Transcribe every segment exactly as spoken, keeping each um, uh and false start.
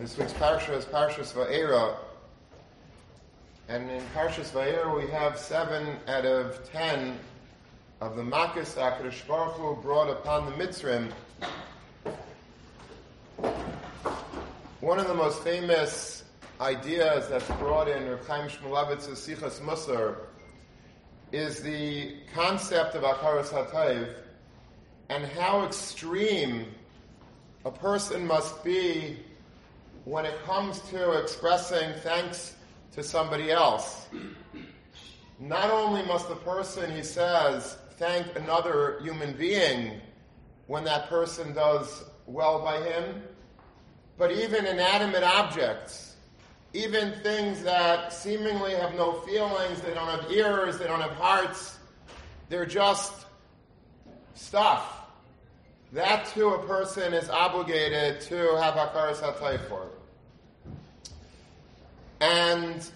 This week's Parsha is Parshas Va'era. And in Parshas Va'era we have seven out of ten of the Makkahs HaKadosh Baruch Hu brought upon the Mitzrim. One of the most famous ideas that's brought in Reb Chaim Shmuelevitz's Sichas Musar is the concept of Hakaras HaTov and how extreme a person must be when it comes to expressing thanks to somebody else. Not only must the person, he says, thank another human being when that person does well by him, but even inanimate objects, even things that seemingly have no feelings, they don't have ears, they don't have hearts, they're just stuff. That, too, a person is obligated to have Hakaras HaTov for. And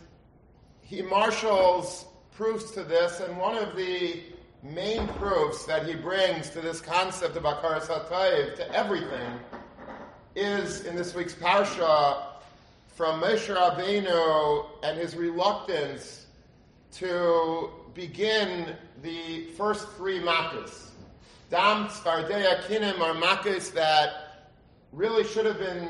he marshals proofs to this, and one of the main proofs that he brings to this concept of Hakaras HaTov, to everything, is in this week's Parsha from Moshe Rabbeinu and his reluctance to begin the first three Makkos. Dam, Tzfardea, Kinnim are Makkos that really should have been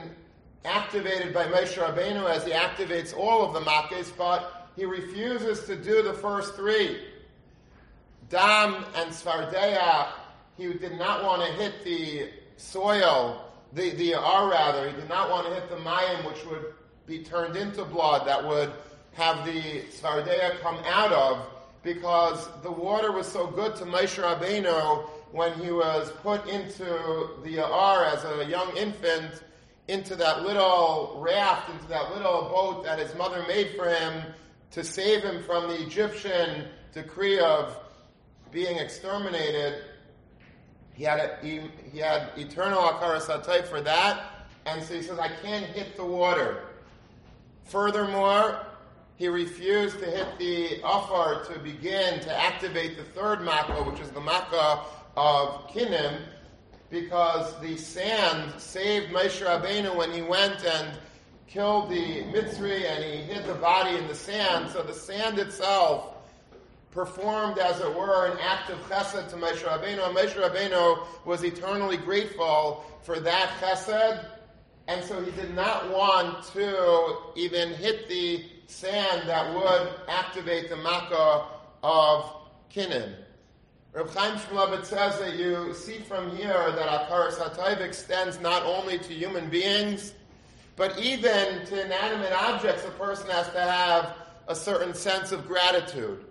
activated by Moshe Rabbeinu as he activates all of the Makkos, but he refuses to do the first three. Dam and Tzfardea, he did not want to hit the soil, the, the Aar rather, he did not want to hit the Mayim, which would be turned into blood, that would have the Tzfardea come out of, because the water was so good to Moshe Rabbeinu when he was put into the Aar as a young infant, into that little raft, into that little boat that his mother made for him to save him from the Egyptian decree of being exterminated. He had a, he, he had eternal Hakaras HaTov for that, and so he says, I can't hit the water. Furthermore, he refused to hit the Afar to begin to activate the third Makkah, which is the Makkah of Kinnim, because the sand saved Moshe Rabbeinu when he went and killed the Mitzri and he hid the body in the sand. So the sand itself performed, as it were, an act of chesed to Moshe Rabbeinu. And Moshe Rabbeinu was eternally grateful for that chesed. And so he did not want to even hit the sand that would activate the Makkah of Kinnim. Reb Chaim Shmuelevitz says that you see from here that Hakaras HaTov extends not only to human beings, but even to inanimate objects. A person has to have a certain sense of gratitude.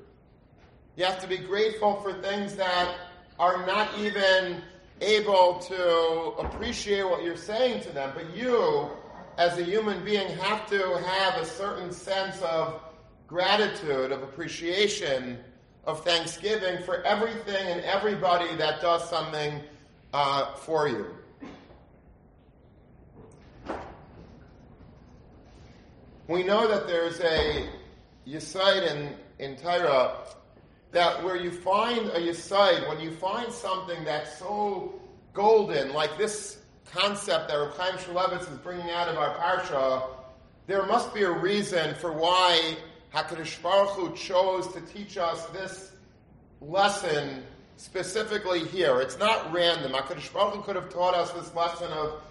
You have to be grateful for things that are not even able to appreciate what you're saying to them. But you, as a human being, have to have a certain sense of gratitude, of appreciation, of thanksgiving for everything and everybody that does something uh, for you. We know that there's a yesod in, in Taira, that where you find a yesod, when you find something that's so golden, like this concept that Reb Chaim Shmuelevitz is bringing out of our parsha, there must be a reason for why HaKadosh Baruch Hu chose to teach us this lesson specifically here. It's not random. HaKadosh Baruch Hu could have taught us this lesson of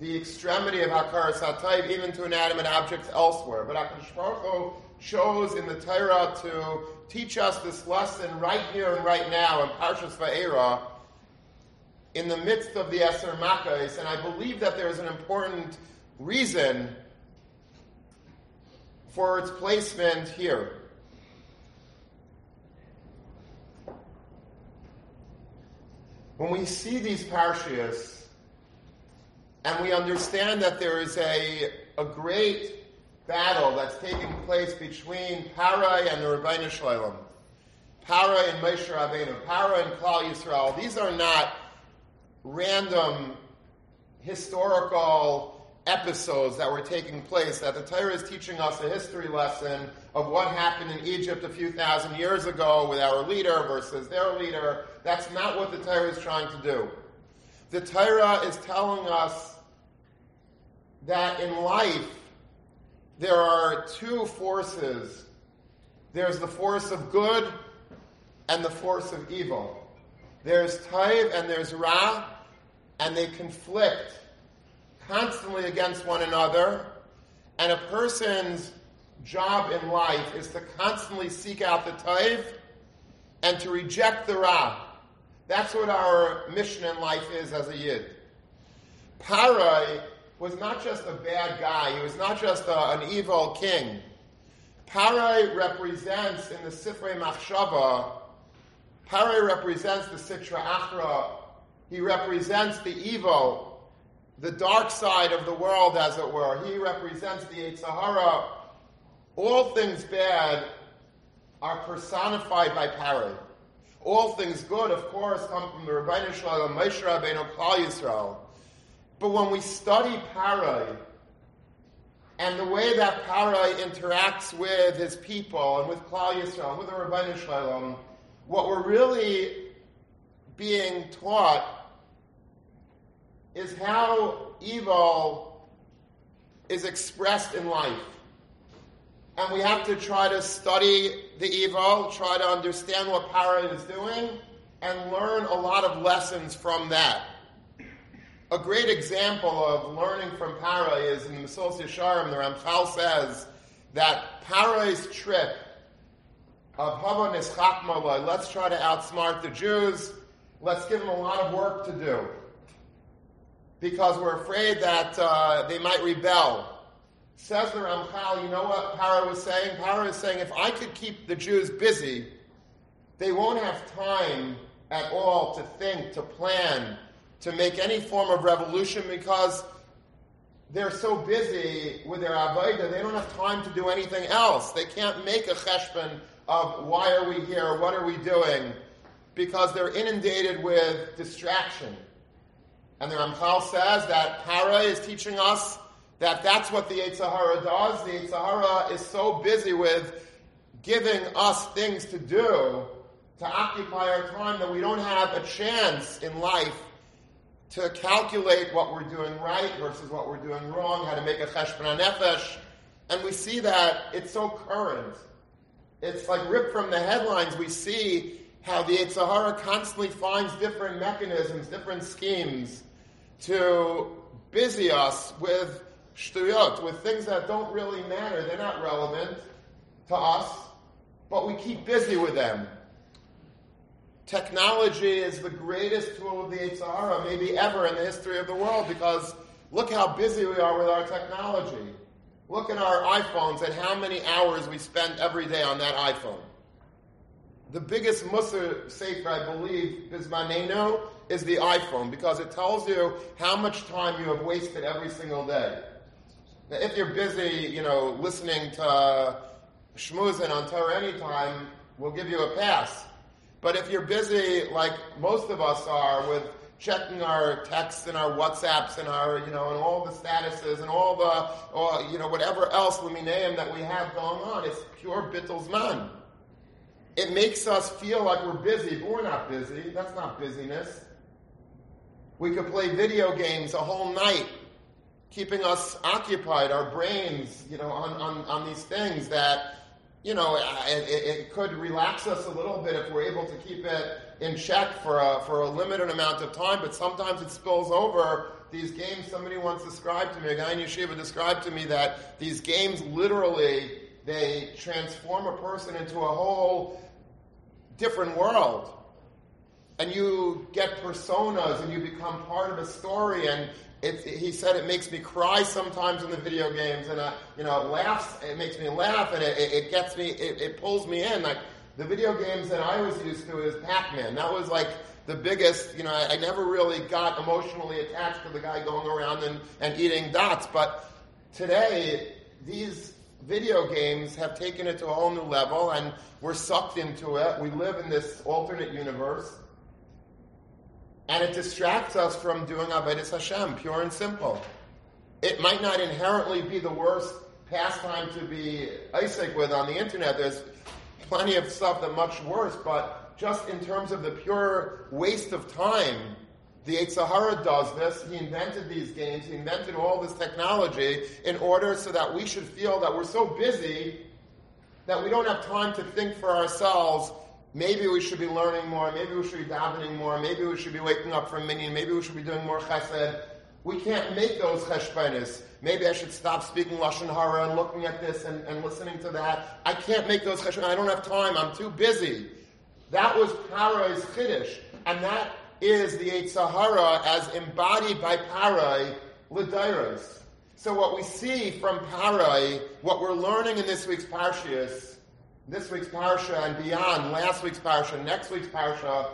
the extremity of Hakaras HaTov even to inanimate objects elsewhere. But HaKadosh Baruch Hu chose in the Taira to teach us this lesson right here and right now in Parshas Va'era in the midst of the Eser Makais. And I believe that there is an important reason for its placement here. When we see these parshiyos, and we understand that there is a, a great battle that's taking place between Parai and the Rebbeinu Shlolem, Parai and Moshe Rabbeinu, Parai and Klal Yisrael, these are not random historical episodes that were taking place, that the Torah is teaching us a history lesson of what happened in Egypt a few thousand years ago with our leader versus their leader. That's not what the Torah is trying to do. The Torah is telling us that in life there are two forces. There's the force of good and the force of evil. There's Taib and there's Ra, and they conflict constantly against one another. And a person's job in life is to constantly seek out the Taib and to reject the Ra. That's what our mission in life is as a Yid. Parai was not just a bad guy. He was not just a, an evil king. Parai represents, in the Sifrei Machshava, Parai represents the Sitra Achra. He represents the evil, the dark side of the world, as it were. He represents the Yetzer Hara. All things bad are personified by Parai. All things good, of course, come from the Rebbeinu Shalom, Moshe Rabbeinu, Klal Yisrael. But when we study Parai and the way that Parai interacts with his people and with Klal Yisrael and with the Rebbeinu Shalom, what we're really being taught is how evil is expressed in life. And we have to try to study the evil, try to understand what Parai is doing, and learn a lot of lessons from that. A great example of learning from Parai is in the Mesos Yesharim. The Ramchal says that Parai's trip of Hava Nishchak Malai, let's try to outsmart the Jews, let's give them a lot of work to do, because we're afraid that uh, they might rebel. Says the Ramchal, you know what Parai was saying? Parai is saying, if I could keep the Jews busy, they won't have time at all to think, to plan, to make any form of revolution, because they're so busy with their avodah, they don't have time to do anything else. They can't make a cheshbon of why are we here, what are we doing, because they're inundated with distraction. And the Ramchal says that Parai is teaching us that that's what the Yetzer Hara does. The Yetzer Hara is so busy with giving us things to do to occupy our time that we don't have a chance in life to calculate what we're doing right versus what we're doing wrong, how to make a cheshbon nefesh. And we see that it's so current. It's like ripped from the headlines. We see how the Yetzer Hara constantly finds different mechanisms, different schemes to busy us with shtuyot, with things that don't really matter. They're not relevant to us, but we keep busy with them. Technology is the greatest tool of the Yetzer Hara, maybe ever in the history of the world, because look how busy we are with our technology. Look at our iPhones and how many hours we spend every day on that iPhone. The biggest Musar Sefer, I believe, Bismanenu, is the iPhone, because it tells you how much time you have wasted every single day. Now, if you're busy, you know, listening to Shmuzin on Taira anytime, we'll give you a pass. But if you're busy, like most of us are, with checking our texts and our WhatsApps and our, you know, and all the statuses and all the, all, you know, whatever else lumineum that we have going on, it's pure bittul zman. It makes us feel like we're busy, but we're not busy. That's not busyness. We could play video games a whole night, keeping us occupied, our brains, you know, on, on, on these things that, you know, it, it could relax us a little bit if we're able to keep it in check for a, for a limited amount of time, but sometimes it spills over. These games, somebody once described to me, a guy in yeshiva described to me that these games literally, they transform a person into a whole different world. And you get personas and you become part of a story. And it, it, he said it makes me cry sometimes in the video games, and I, you know, it laughs. It makes me laugh, and it, it gets me. It, it pulls me in. Like the video games that I was used to is Pac-Man. That was like the biggest. You know, I, I never really got emotionally attached to the guy going around and, and eating dots. But today, these video games have taken it to a whole new level, and we're sucked into it. We live in this alternate universe. And it distracts us from doing Avodas Hashem, pure and simple. It might not inherently be the worst pastime to be Isaac with on the internet. There's plenty of stuff that's much worse, but just in terms of the pure waste of time, The Yetzer Hara does this. He invented these games. He invented all this technology in order so that we should feel that we're so busy that we don't have time to think for ourselves. Maybe we should be learning more. Maybe we should be davening more. Maybe we should be waking up for minyan. Maybe we should be doing more chesed. We can't make those cheshbonos. Maybe I should stop speaking Lashon Hara and looking at this and, and listening to that. I can't make those cheshbonos. I don't have time. I'm too busy. That was Parai's chiddush. And that is the Yetzer Hara as embodied by Parai, l'dairos. So what we see from Parai, what we're learning in this week's Parshas, this week's Parsha and beyond, last week's Parsha, next week's Parsha,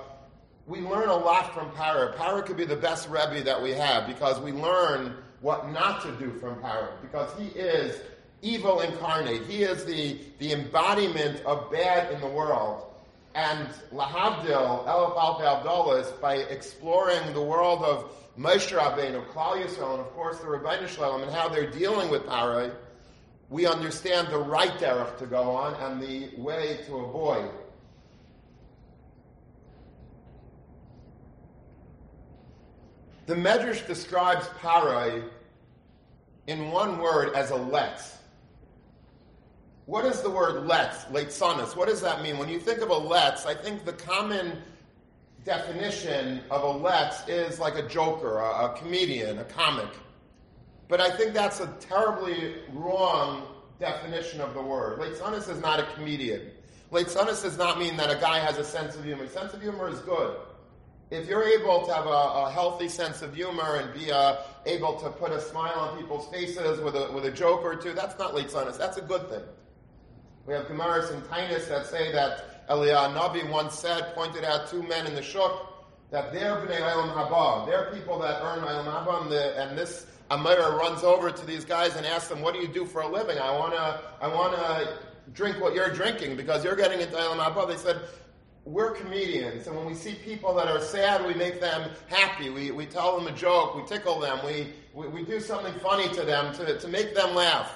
we learn a lot from Parai. Parai could be the best Rebbe that we have because we learn what not to do from Parai because he is evil incarnate. He is the, the embodiment of bad in the world. And lahavdil, elef alpei avdalos, by exploring the world of Moshe Rabbeinu, Klal Yisrael, and of course the Rebbeinu Shalom, and how they're dealing with Parai, we understand the right derech to go on and the way to avoid. The Medrash describes Parai in one word as a let. What is the word let, leitzanus? What does that mean? When you think of a let, I think the common definition of a let is like a joker, a, a comedian, a comic. But I think that's a terribly wrong definition of the word. Leitzanus is not a comedian. Leitzanus does not mean that a guy has a sense of humor. Sense of humor is good. If you're able to have a, a healthy sense of humor and be uh, able to put a smile on people's faces with a, with a joke or two, that's not leitzanus. That's a good thing. We have Gemaras and Tainis that say that Eliyahu Navi once said, pointed out two men in the Shuk, that they're B'nai Olam Haba. They're people that earn Olam Haba, and, the, and this Amira runs over to these guys and asks them, what do you do for a living? I want to I wanna drink what you're drinking because you're getting into Olam Haba. They said, we're comedians, and when we see people that are sad, we make them happy. We we tell them a joke. We tickle them. We, we, we do something funny to them to, to make them laugh.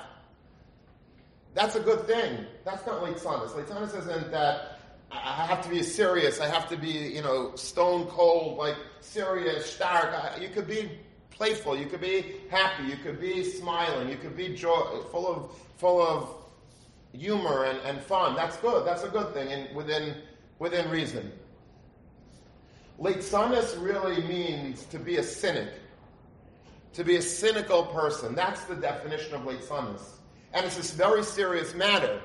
That's a good thing. That's not leitzanus. Leitzanus isn't that I have to be serious. I have to be, you know, stone cold, like serious, stark. You could be playful. You could be happy. You could be smiling. You could be joy, full of full of humor and, and fun. That's good. That's a good thing. And within within reason, leitzanus really means to be a cynic, to be a cynical person. That's the definition of leitzanus. And it's a very serious matter.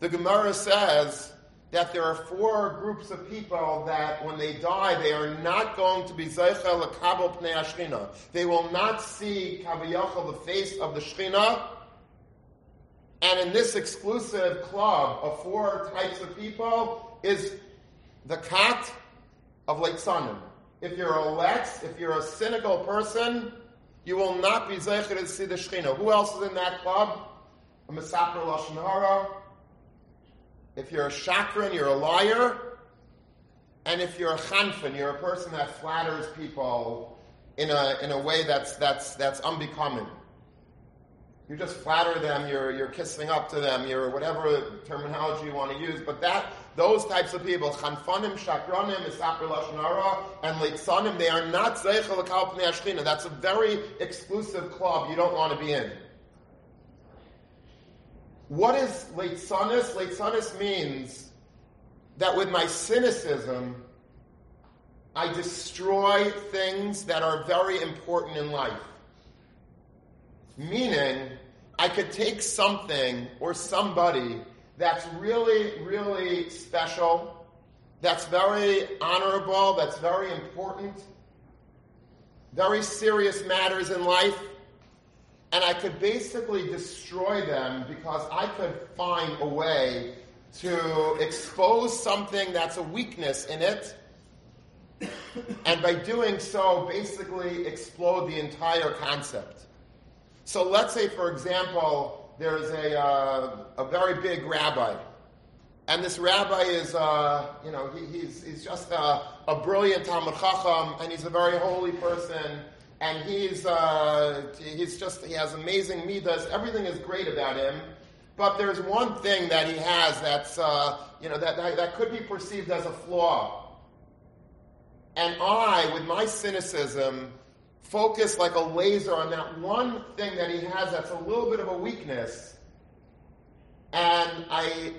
The Gemara says that there are four groups of people that when they die, they are not going to be Zaikhala Kawpniashina. They will not see Kaviyachal, the face of the Shekhinah. And in this exclusive club of four types of people is the kat of leitzanus. If you're a lex, if you're a cynical person, you will not be zeicher to see the Shekhinah. Who else is in that club? A mesaper lashon hara. If you're a shakran, you're a liar. And if you're a chanfin, you're a person that flatters people in a in a way that's that's that's unbecoming. You just flatter them. You're you're kissing up to them. You're whatever terminology you want to use. But that those types of people, chanfanim, shakranim, mesaper lashon hara, and leitzanim, they are not zeicher l'kal pnei Shekhinah. That's a very exclusive club you don't want to be in. What is leitzanis? Leitzanis means that with my cynicism, I destroy things that are very important in life. Meaning, I could take something or somebody that's really, really special, that's very honorable, that's very important, very serious matters in life, and I could basically destroy them because I could find a way to expose something that's a weakness in it, and by doing so, basically explode the entire concept. So let's say, for example, there is a uh, a very big rabbi, and this rabbi is uh, you know he, he's he's just a, a brilliant Talmud Chacham, and he's a very holy person, and he's uh, he's just he has amazing midas. Everything is great about him, but there's one thing that he has that's uh, you know that, that that could be perceived as a flaw. And I, with my cynicism, focus like a laser on that one thing that he has that's a little bit of a weakness. And I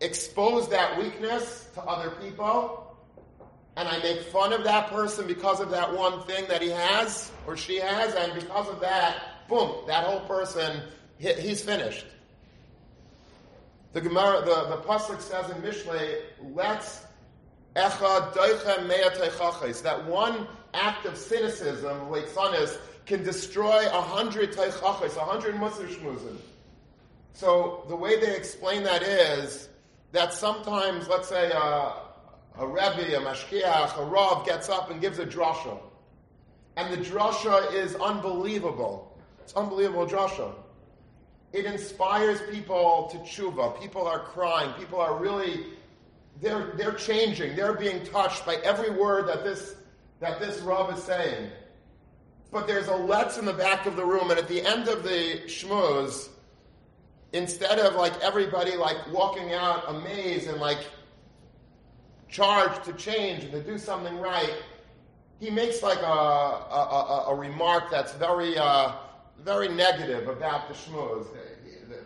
expose that weakness to other people. And I make fun of that person because of that one thing that he has or she has. And because of that, boom, that whole person, he, he's finished. The Gemara, the, the Pasuk says in Mishlei, let that one act of cynicism, leitzanus, can destroy a hundred teichachis, a hundred musar shmuzim. So the way they explain that is that sometimes, let's say, uh, a Rebbe, a mashkiach, a rav gets up and gives a drasha. And the drasha is unbelievable. It's unbelievable drasha. It inspires people to tshuva. People are crying. People are really... They're they're changing. They're being touched by every word that this that this Rav is saying. But there's a let's in the back of the room, and at the end of the shmuz, instead of like everybody like walking out amazed and like charged to change and to do something right, he makes like a a, a, a remark that's very uh, very negative about the shmuz.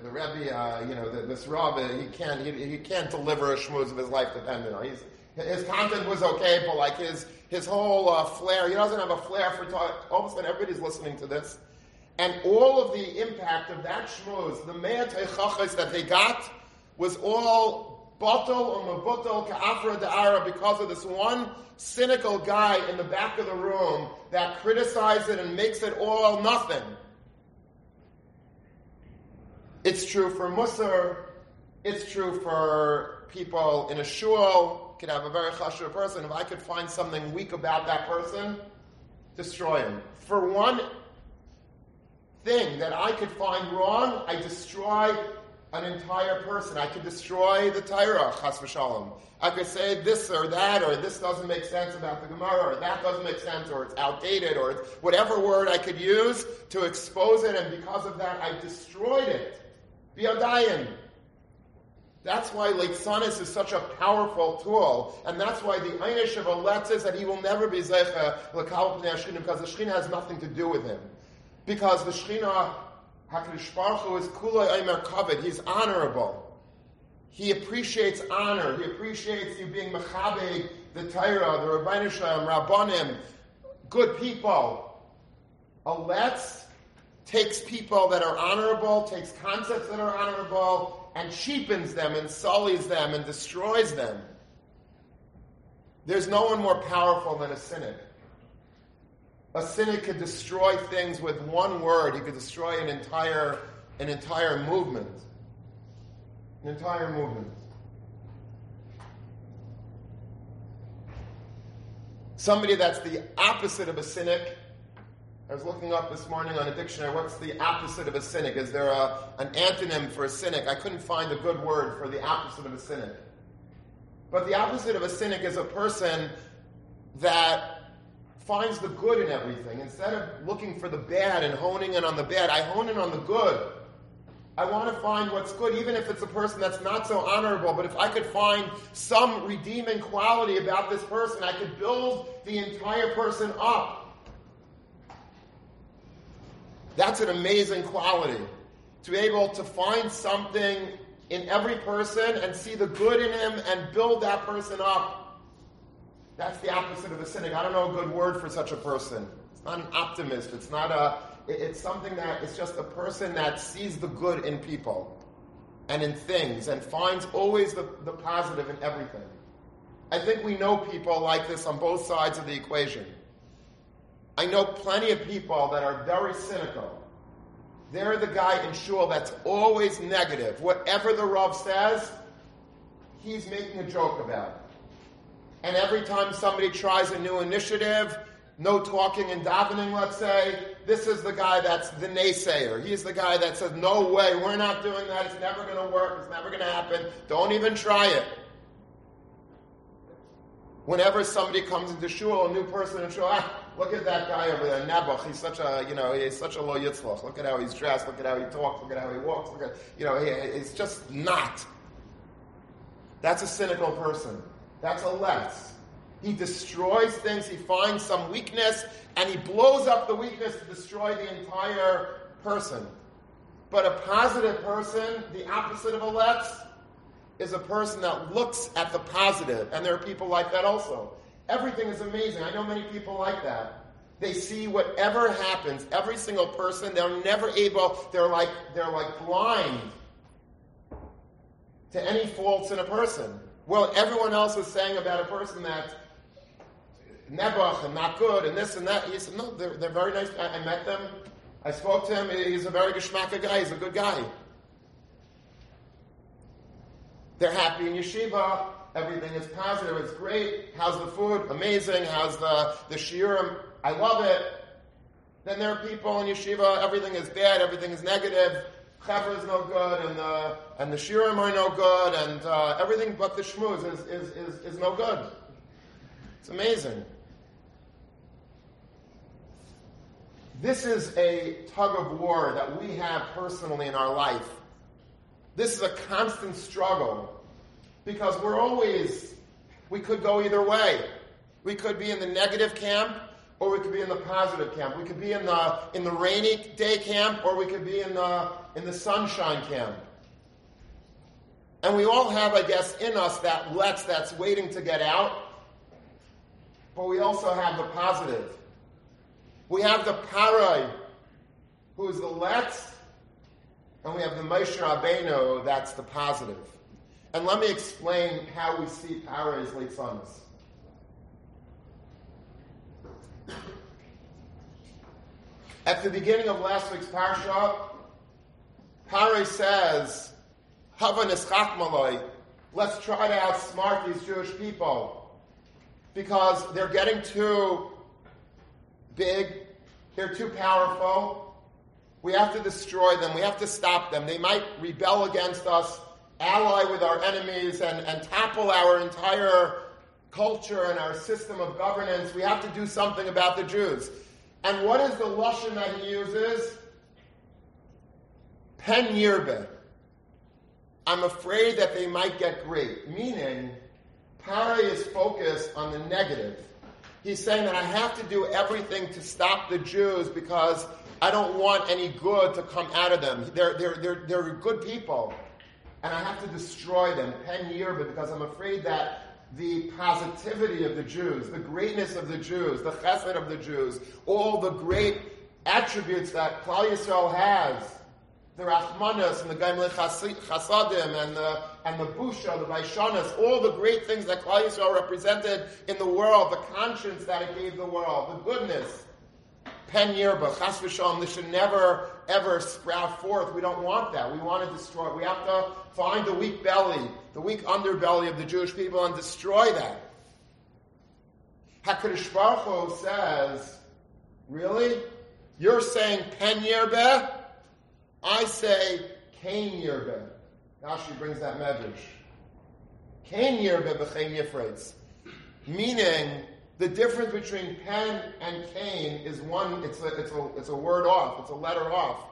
The Rebbe, uh, you know, the, this Rebbe, he can't, he, he can't deliver a shmuz of his life dependent on. He's, his content was okay, but like his his whole uh, flair, he doesn't have a flair for talk. All of a sudden, everybody's listening to this, and all of the impact of that shmuz, the mea teichachis that they got, was all batel or mebutel ka'afra da'ara because of this one cynical guy in the back of the room that criticizes it and makes it all nothing. It's true for Musar. It's true for people in a shul. Could have a very chashuv person. If I could find something weak about that person, destroy him. For one thing that I could find wrong, I destroy an entire person. I could destroy the Taira, chas v'shalom. I could say this or that, or this doesn't make sense about the Gemara, or that doesn't make sense, or it's outdated, or it's whatever word I could use to expose it, and because of that, I destroyed it. Biyadayim. That's why leitzanus is such a powerful tool, and that's why the einish of a letz is that he will never be Zaikhala Kawpniashina, because the Shekhinah has nothing to do with him. Because the Shekhinah, HaKadosh Baruch Hu, is kulei omer kavod, he's honorable. He appreciates honor. He appreciates you being mechabed, the Taira, the Rebbeinu Shem, Rabbanim, good people. A letz takes people that are honorable, takes concepts that are honorable, and cheapens them and sullies them and destroys them. There's no one more powerful than a cynic. A cynic could destroy things with one word. He could destroy an entire an entire movement. An entire movement. Somebody that's the opposite of a cynic. I was looking up this morning on a dictionary, what's the opposite of a cynic? Is there a, an antonym for a cynic? I couldn't find a good word for the opposite of a cynic. But the opposite of a cynic is a person that finds the good in everything. Instead of looking for the bad and honing in on the bad, I hone in on the good. I want to find what's good, even if it's a person that's not so honorable, but if I could find some redeeming quality about this person, I could build the entire person up. That's an amazing quality, to be able to find something in every person and see the good in him and build that person up. That's the opposite of a cynic. I don't know a good word for such a person. It's not an optimist. It's not a... It, it's something that... It's just a person that sees the good in people and in things and finds always the, the positive in everything. I think we know people like this on both sides of the equation. I know plenty of people that are very cynical. They're the guy in shul that's always negative. Whatever the Rav says, he's making a joke about it. And every time somebody tries a new initiative, no talking and davening, let's say, this is the guy that's the naysayer. He's the guy that says, no way, we're not doing that. It's never going to work. It's never going to happen. Don't even try it. Whenever somebody comes into shul, a new person in shul, ah, look at that guy over there, Nebuch. He's such a, you know, he's such a lo yitzlach. Look at how he's dressed. Look at how he talks. Look at how he walks. Look at, you know, he, it's just not. That's a cynical person. That's a letz. He destroys things, he finds some weakness, and he blows up the weakness to destroy the entire person. But a positive person, the opposite of a let, is a person that looks at the positive. And there are people like that also. Everything is amazing. I know many people like that. They see whatever happens, every single person, they're never able, they're like they're like blind to any faults in a person. Well, everyone else is saying about a person that nebuch and not good and this and that. He said, no, they're, they're very nice. I, I met them. I spoke to him. He's a very geschmacka guy. He's a good guy. They're happy in yeshiva. Everything is positive. It's great. How's the food? Amazing. How's the, the shiurim? I love it. Then there are people in yeshiva. Everything is bad. Everything is negative. Chevra is no good, and the and the shiurim are no good, and uh, everything but the shmuz is, is is is no good. It's amazing. This is a tug of war that we have personally in our life. This is a constant struggle because we're always, we could go either way. We could be in the negative camp, or we could be in the positive camp. We could be in the in the rainy day camp, or we could be in the in the sunshine camp. And we all have, I guess, in us that let's that's waiting to get out. But we also have the positive. We have the Parai, who is the let's, and we have the Moshe Rabbeinu, that's the positive. And let me explain how we see Parai's leitzanus. At the beginning of last week's parsha, Parai says, Hava nischach maloi, let's try to outsmart these Jewish people, because they're getting too big, they're too powerful, we have to destroy them, we have to stop them, they might rebel against us, ally with our enemies, and, and topple our entire culture and our system of governance. We have to do something about the Jews. And what is the lashon that he uses? Pen yirbe. I'm afraid that they might get great. Meaning, Parai is focused on the negative. He's saying that I have to do everything to stop the Jews because I don't want any good to come out of them. They're, they're, they're, they're good people. And I have to destroy them, pen yirbe, because I'm afraid that the positivity of the Jews, the greatness of the Jews, the chesed of the Jews, all the great attributes that Klal Yisrael has, the rachmanas and the gaimli chasadim and the and the busha, the vaishanas, all the great things that Klal Yisrael represented in the world, the conscience that it gave the world, the goodness, pen yirba, chas v'shalom, this should never ever sprout forth. We don't want that. We want to destroy it. We have to find the weak belly, the weak underbelly of the Jewish people, and destroy that. HaKadosh Baruch Hu says, really? You're saying pen yirbe? I say kain yirbe. Now she brings that medrash. Kain yirbe b'chein yifreitz. Meaning, the difference between pen and Cain is one, it's a, it's a, it's a word off, it's a letter off.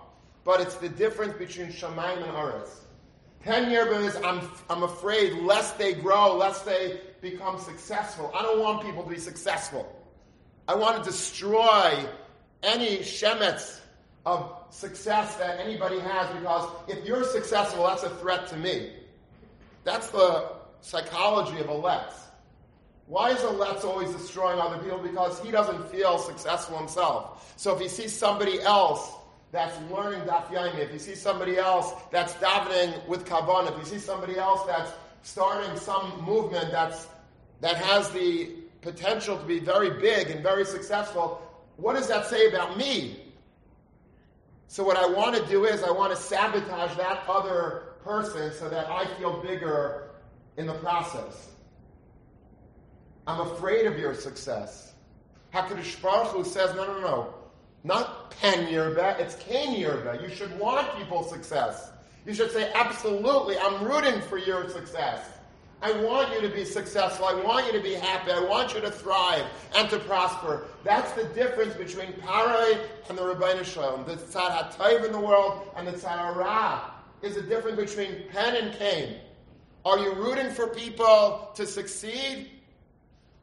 But it's the difference between shamayim and aretz. Pen yirbe is, I'm, I'm afraid lest they grow, lest they become successful. I don't want people to be successful. I want to destroy any shemetz of success that anybody has, because if you're successful, that's a threat to me. That's the psychology of a let's. Why is a let's always destroying other people? Because he doesn't feel successful himself. So if he sees somebody else that's learning daf yomi, if he sees somebody else that's davening with kavanah, if he sees somebody else that's starting some movement that's that has the potential to be very big and very successful, what does that say about me? So what I want to do is I want to sabotage that other person so that I feel bigger in the process. I'm afraid of your success. HaKadosh Baruch Hu says, no, no, no. Not pen yirbe, it's kain yirbe. You should want people's success. You should say, absolutely, I'm rooting for your success. I want you to be successful. I want you to be happy. I want you to thrive and to prosper. That's the difference between Parai and the Rebbeinu Shalom. The tzad HaTaib in the world and the tzad Ra is the difference between pen and kain. Are you rooting for people to succeed?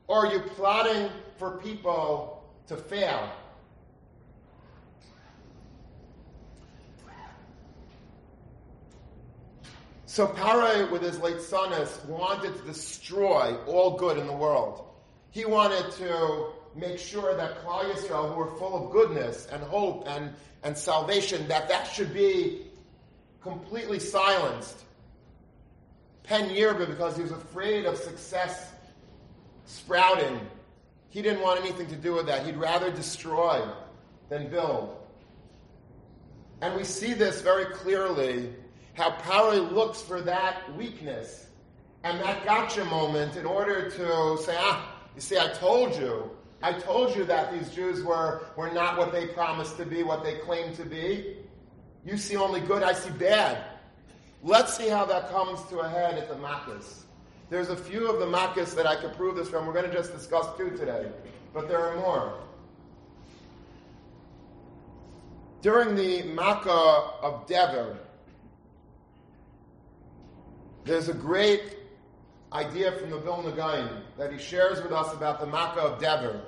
Or are you plotting for people to fail? So Parai, with his leitzanus, wanted to destroy all good in the world. He wanted to make sure that Klal Yisrael, who were full of goodness and hope and, and salvation, that that should be completely silenced. Pen Yerba, because he was afraid of success sprouting. He didn't want anything to do with that. He'd rather destroy than build. And we see this very clearly, how Parai looks for that weakness and that gotcha moment in order to say, ah, you see, I told you. I told you that these Jews were, were not what they promised to be, what they claimed to be. You see only good, I see bad. Let's see how that comes to a head at the Makkahs. There's a few of the Makkahs that I could prove this from. We're going to just discuss two today, but there are more. During the Makkah of Dever, there's a great idea from the Vilna Gaon that he shares with us about the Makkah of Dever.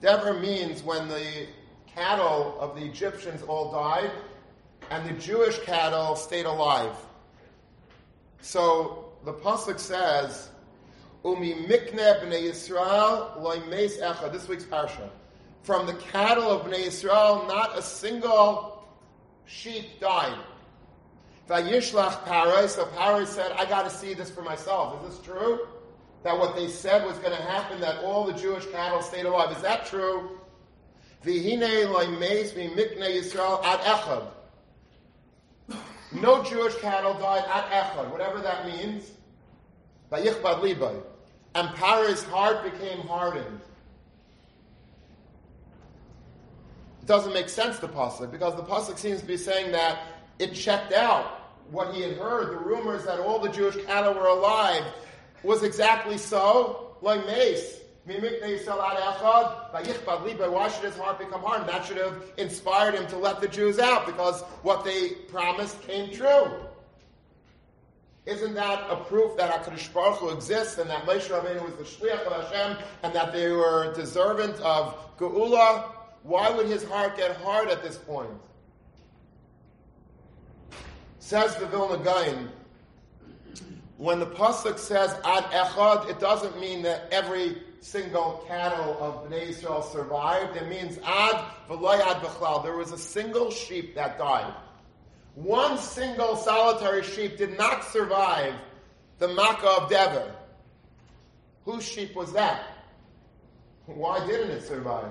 Dever means when the cattle of the Egyptians all died, and the Jewish cattle stayed alive. So the pasuk says, "Umi mikne bnei Yisrael loimeis echa." This week's parsha, from the cattle of bnei Yisrael, not a single sheep died. Vayishlach Parai. So Parai said, "I got to see this for myself. Is this true? That what they said was going to happen? That all the Jewish cattle stayed alive? Is that true?" Vihine loimeis v'mikne Yisrael ad echad. No Jewish cattle died at Echad, whatever that means. And Parai's heart became hardened. It doesn't make sense, the pasuk, because the pasuk seems to be saying that it checked out what he had heard. The rumors that all the Jewish cattle were alive was exactly so. Like Mace. Why should his heart become hard? That should have inspired him to let the Jews out, because what they promised came true. Isn't that a proof that HaKadosh Baruch Hu exists, and that Moshe Rabbeinu was the Shliach of Hashem, and that they were deserving of Geula? Why would his heart get hard at this point? Says the Vilna Gaon, when the pasuk says ad echad, it doesn't mean that every single cattle of Bnei Yisrael survived. It means ad v'loy ad b'chlal. There was a single sheep that died. One single solitary sheep did not survive the Makkah of Dever. Whose sheep was that? Why didn't it survive?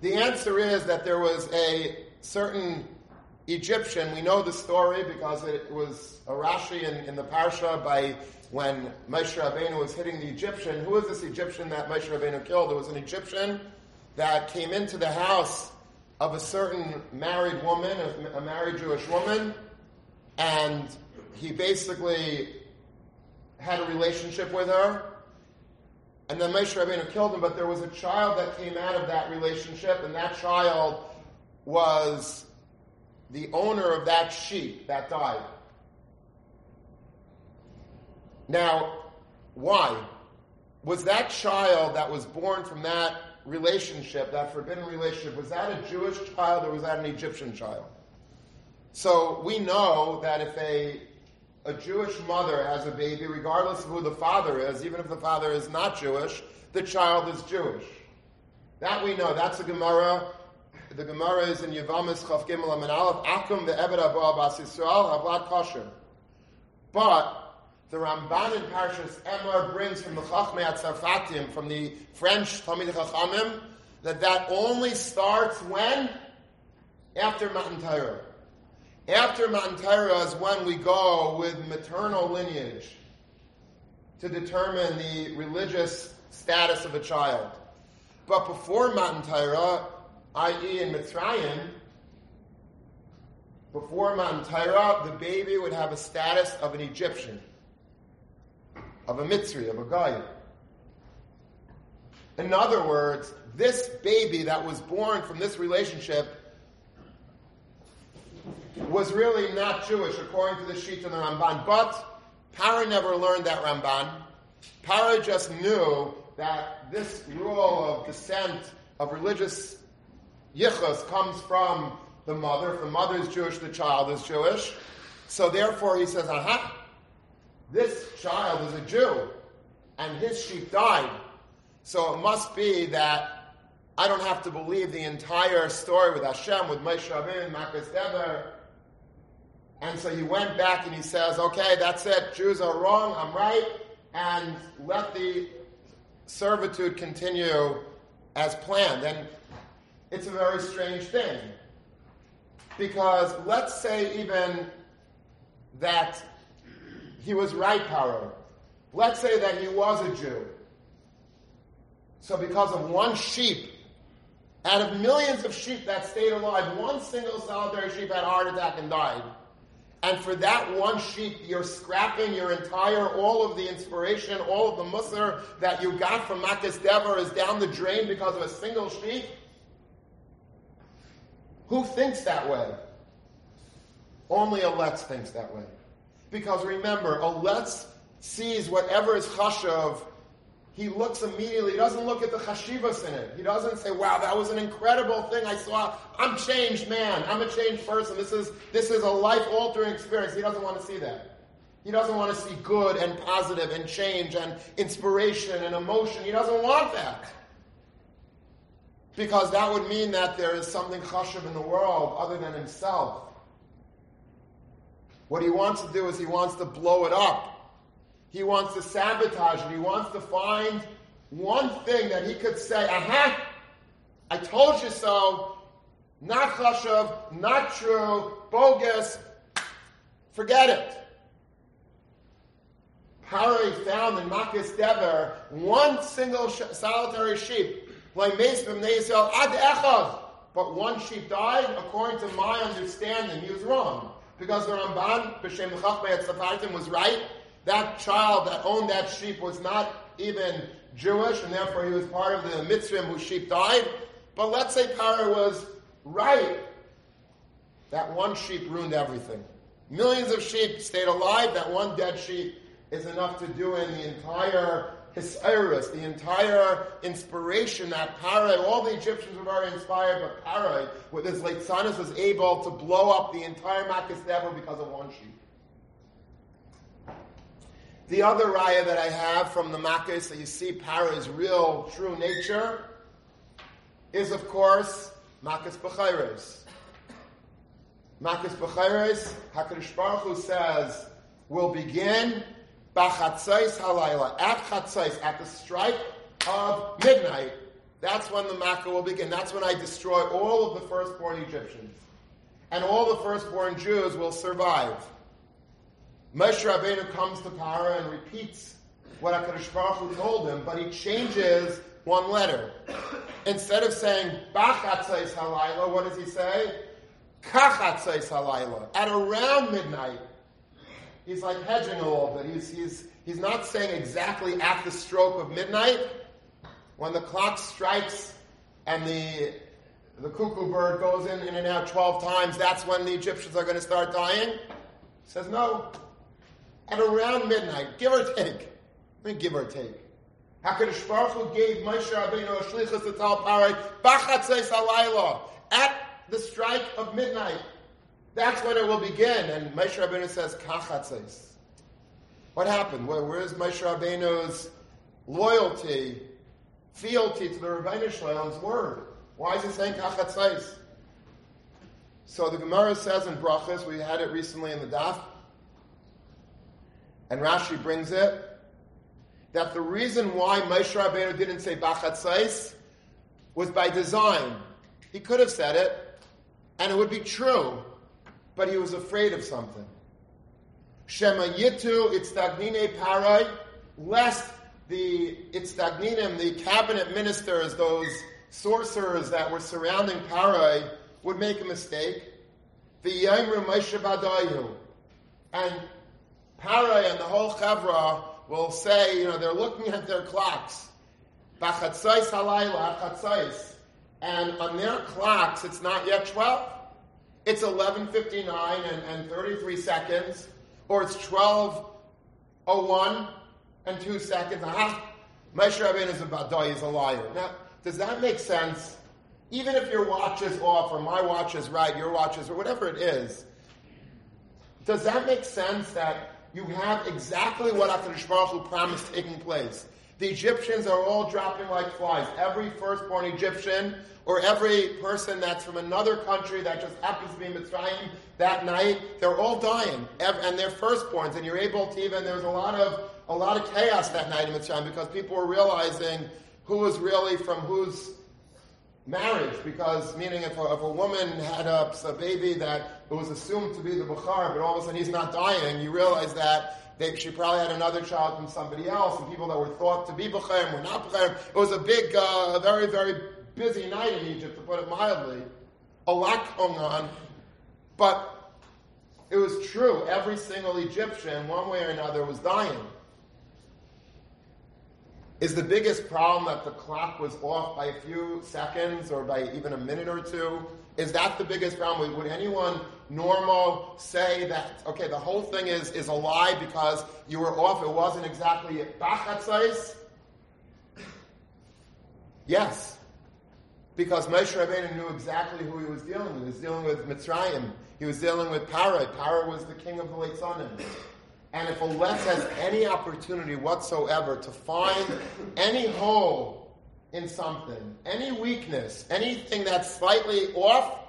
The answer is that there was a certain Egyptian. We know the story because it was a Rashi in, in the Parsha by when Moshe Rabbeinu was hitting the Egyptian. Who was this Egyptian that Moshe Rabbeinu killed? It was an Egyptian that came into the house of a certain married woman, a married Jewish woman, and he basically had a relationship with her. And then Moshe Rabbeinu killed him, but there was a child that came out of that relationship, and that child was the owner of that sheep that died. Now, why? Was that child that was born from that relationship, that forbidden relationship, was that a Jewish child or was that an Egyptian child? So we know that if a, a Jewish mother has a baby, regardless of who the father is, even if the father is not Jewish, the child is Jewish. That we know. That's a Gemara. The Gemara is in Yevamis Chaf Gimel Amin Aleph. Akum ve'eved haba bas Yisrael havlat kosher. But the Ramban in Parshas Emor brings from the Chachmei Atzafatim, from the French Talmid Chachamim, that that only starts when? After Matan Taira. After Matan Taira is when we go with maternal lineage to determine the religious status of a child. But before Matan Taira, that is in Mitzrayim, before Matan Taira, the baby would have a status of an Egyptian, of a Mitzri, of a Goy. In other words, this baby that was born from this relationship was really not Jewish, according to the Shita and the Ramban. But Parai never learned that Ramban. Parai just knew that this rule of descent of religious yichus comes from the mother. If the mother is Jewish, the child is Jewish. So therefore he says, aha, this child is a Jew, and his sheep died. So it must be that I don't have to believe the entire story with Hashem, with Moshe Rabbeinu, Makkah's Deber. And so he went back and he says, okay, that's it. Jews are wrong, I'm right, and let the servitude continue as planned. And it's a very strange thing, because let's say even that he was right, Paro. Let's say that he was a Jew. So because of one sheep, out of millions of sheep that stayed alive, one single solitary sheep had a heart attack and died. And for that one sheep, you're scrapping your entire, all of the inspiration, all of the musar that you got from Makkah's Dever is down the drain because of a single sheep? Who thinks that way? Only a let's thinks that way. Because remember, a let's sees whatever is chashav. He looks immediately. He doesn't look at the chashivas in it. He doesn't say, wow, that was an incredible thing I saw. I'm changed, man. I'm a changed person. This is this is a life-altering experience. He doesn't want to see that. He doesn't want to see good and positive and change and inspiration and emotion. He doesn't want that. Because that would mean that there is something chashav in the world other than himself. What he wants to do is he wants to blow it up. He wants to sabotage it. He wants to find one thing that he could say, aha, I told you so, not chashav, not true, bogus, forget it. Parai found in Makkah's Dever one single sh- solitary sheep, like Meis B'Mnei Yisrael ad echad, but one sheep died. According to my understanding, he was wrong, because the Ramban, B'Shem Chachmei Atzapartim, was right. That child that owned that sheep was not even Jewish, and therefore he was part of the Mitzrim whose sheep died. But let's say Parai was right. That one sheep ruined everything. Millions of sheep stayed alive. That one dead sheep is enough to do in the entire Hisairus, the entire inspiration that Parai, all the Egyptians were very inspired, but Parai, with his leitzanus, was able to blow up the entire Makkah's Dever because of one sheep. The other raya that I have from the Makkahs, that you see Parai's real, true nature, is, of course, Makkahs B'chayres. Makkahs B'chayres, HaKadosh Baruch Hu says, will begin B'chatzais halayla, at Chatzais, at the strike of midnight. That's when the Makkah will begin. That's when I destroy all of the firstborn Egyptians. And all the firstborn Jews will survive. Moshe Rabbeinu comes to Parai and repeats what HaKadosh Baruch Hu told him, but he changes one letter. Instead of saying, B'chatzais halayla, what does he say? K'chatzais halayla, at around midnight. He's like hedging a little bit. He's, he's, he's not saying exactly at the stroke of midnight. When the clock strikes and the, the cuckoo bird goes in, in and out twelve times, that's when the Egyptians are going to start dying. He says, no. At around midnight, give or take. I mean, give or take. HaKadosh Baruch Hu gave Moshe Rabbeinu a shlichus to tell Parai, B'chatzais halayla, at the strike of midnight. That's when it will begin. And Moshe Rabbeinu says, K'chatzais. What happened? Where, where is Moshe Rabbeinu's loyalty, fealty to the Rebbeinu Shloim's word? Why is he saying K'chatzais? So the Gemara says in Brachas, we had it recently in the Daf, and Rashi brings it, that the reason why Moshe Rabbeinu didn't say B'chatzais was by design. He could have said it, and it would be true, but he was afraid of something. Shema yitu itstagnine Parai, lest the itstagninim, the cabinet ministers, those sorcerers that were surrounding Parai, would make a mistake. V'yayimru Moshe b'adayu, and Parai and the whole Chavra will say, you know, they're looking at their clocks. B'chatzais halayla, b'chatzais. And on their clocks, it's not yet twelve. It's eleven fifty-nine and, and thirty-three seconds. Or it's twelve oh one and two seconds. Aha! Moshe Rabbeinu is a badai, is a liar. Now, does that make sense? Even if your watch is off, or my watch is right, your watch is, or whatever it is, does that make sense that you have exactly what HaKadosh Baruch Hu promised taking place? The Egyptians are all dropping like flies. Every firstborn Egyptian, or every person that's from another country that just happens to be Mitzrayim that night, they're all dying, and they're firstborns. And you're able to even, there's a lot of a lot of chaos that night in Mitzrayim because people were realizing who is really from whose marriage. Because, meaning, if a, if a woman had a, a baby that it was assumed to be the Bukhar, but all of a sudden he's not dying, you realize that they, she probably had another child from somebody else, and people that were thought to be Bukhar were not Bukhar. It was a big, uh, very, very busy night in Egypt, to put it mildly. A lot going on. But it was true. Every single Egyptian, one way or another, was dying. Is the biggest problem that the clock was off by a few seconds or by even a minute or two? Is that the biggest problem? Would anyone normal say that, okay, the whole thing is, is a lie because you were off, it wasn't exactly bachatzais? Yes. Because Moshe Rabbeinu knew exactly who he was dealing with. He was dealing with Mitzrayim. He was dealing with Parai. Parai was the king of the leitzanus. And if a let has any opportunity whatsoever to find any hole in something, any weakness, anything that's slightly off,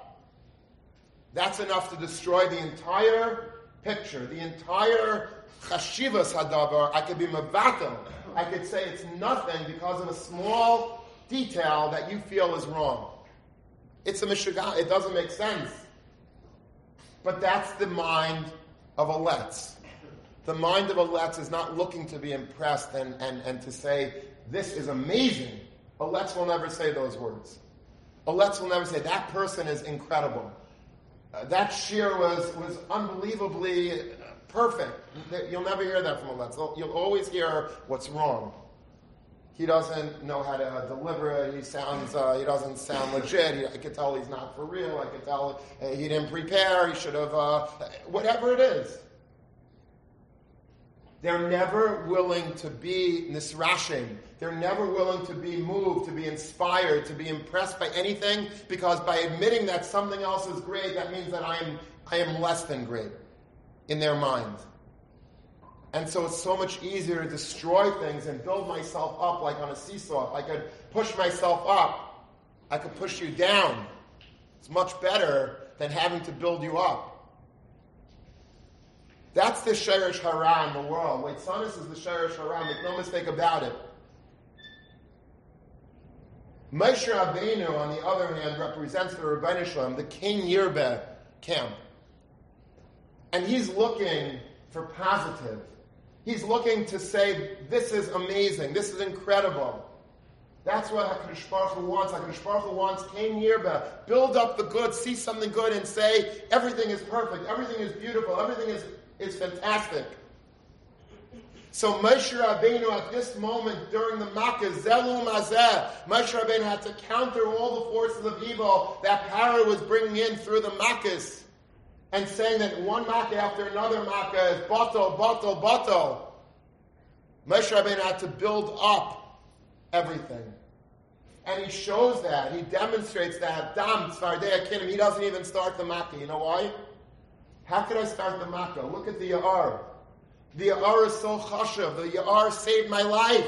that's enough to destroy the entire picture, the entire chashivas hadavar. I could be mevatel. I could say it's nothing because of a small detail that you feel is wrong. It's a mishugah. It doesn't make sense. But that's the mind of a let. The mind of a letz is not looking to be impressed and, and, and to say, this is amazing. A letz will never say those words. A letz will never say, that person is incredible. Uh, that shir was, was unbelievably perfect. You'll never hear that from a letz. You'll always hear what's wrong. He doesn't know how to deliver it. He sounds. Uh, he doesn't sound legit. He, I can tell he's not for real. I can tell uh, he didn't prepare. He should have, uh, whatever it is. They're never willing to be nisrashim. They're never willing to be moved, to be inspired, to be impressed by anything, because by admitting that something else is great, that means that I am I am less than great in their mind. And so it's so much easier to destroy things and build myself up like on a seesaw. I could push myself up. I could push you down. It's much better than having to build you up. That's the Sheresh Hara in the world. Leitzanus is the Sheresh Hara. Make no mistake about it. Moshe Rabbeinu, on the other hand, represents the Rebbeinu Shalom, the King Yirbeh camp. And he's looking for positive. He's looking to say, this is amazing. This is incredible. That's what HaKadosh Baruch Hu wants. HaKadosh Baruch Hu wants King Yirbeh. Build up the good, see something good, and say, everything is perfect, everything is beautiful, everything is It's fantastic. So Moshe Rabbeinu at this moment during the Makkah, Zelum Azeh, Moshe Rabbeinu had to counter all the forces of evil that Parai was bringing in through the Makkahs and saying that one Makkah after another Makkah is batal, batal, batal. Moshe Rabbeinu had to build up everything. And he shows that. He demonstrates that. Dam Tzvardei Kinnim. He doesn't even start the Makkah. You know why? How could I start the Makkah? Look at the Aar. The Aar is so chashav. The Aar saved my life.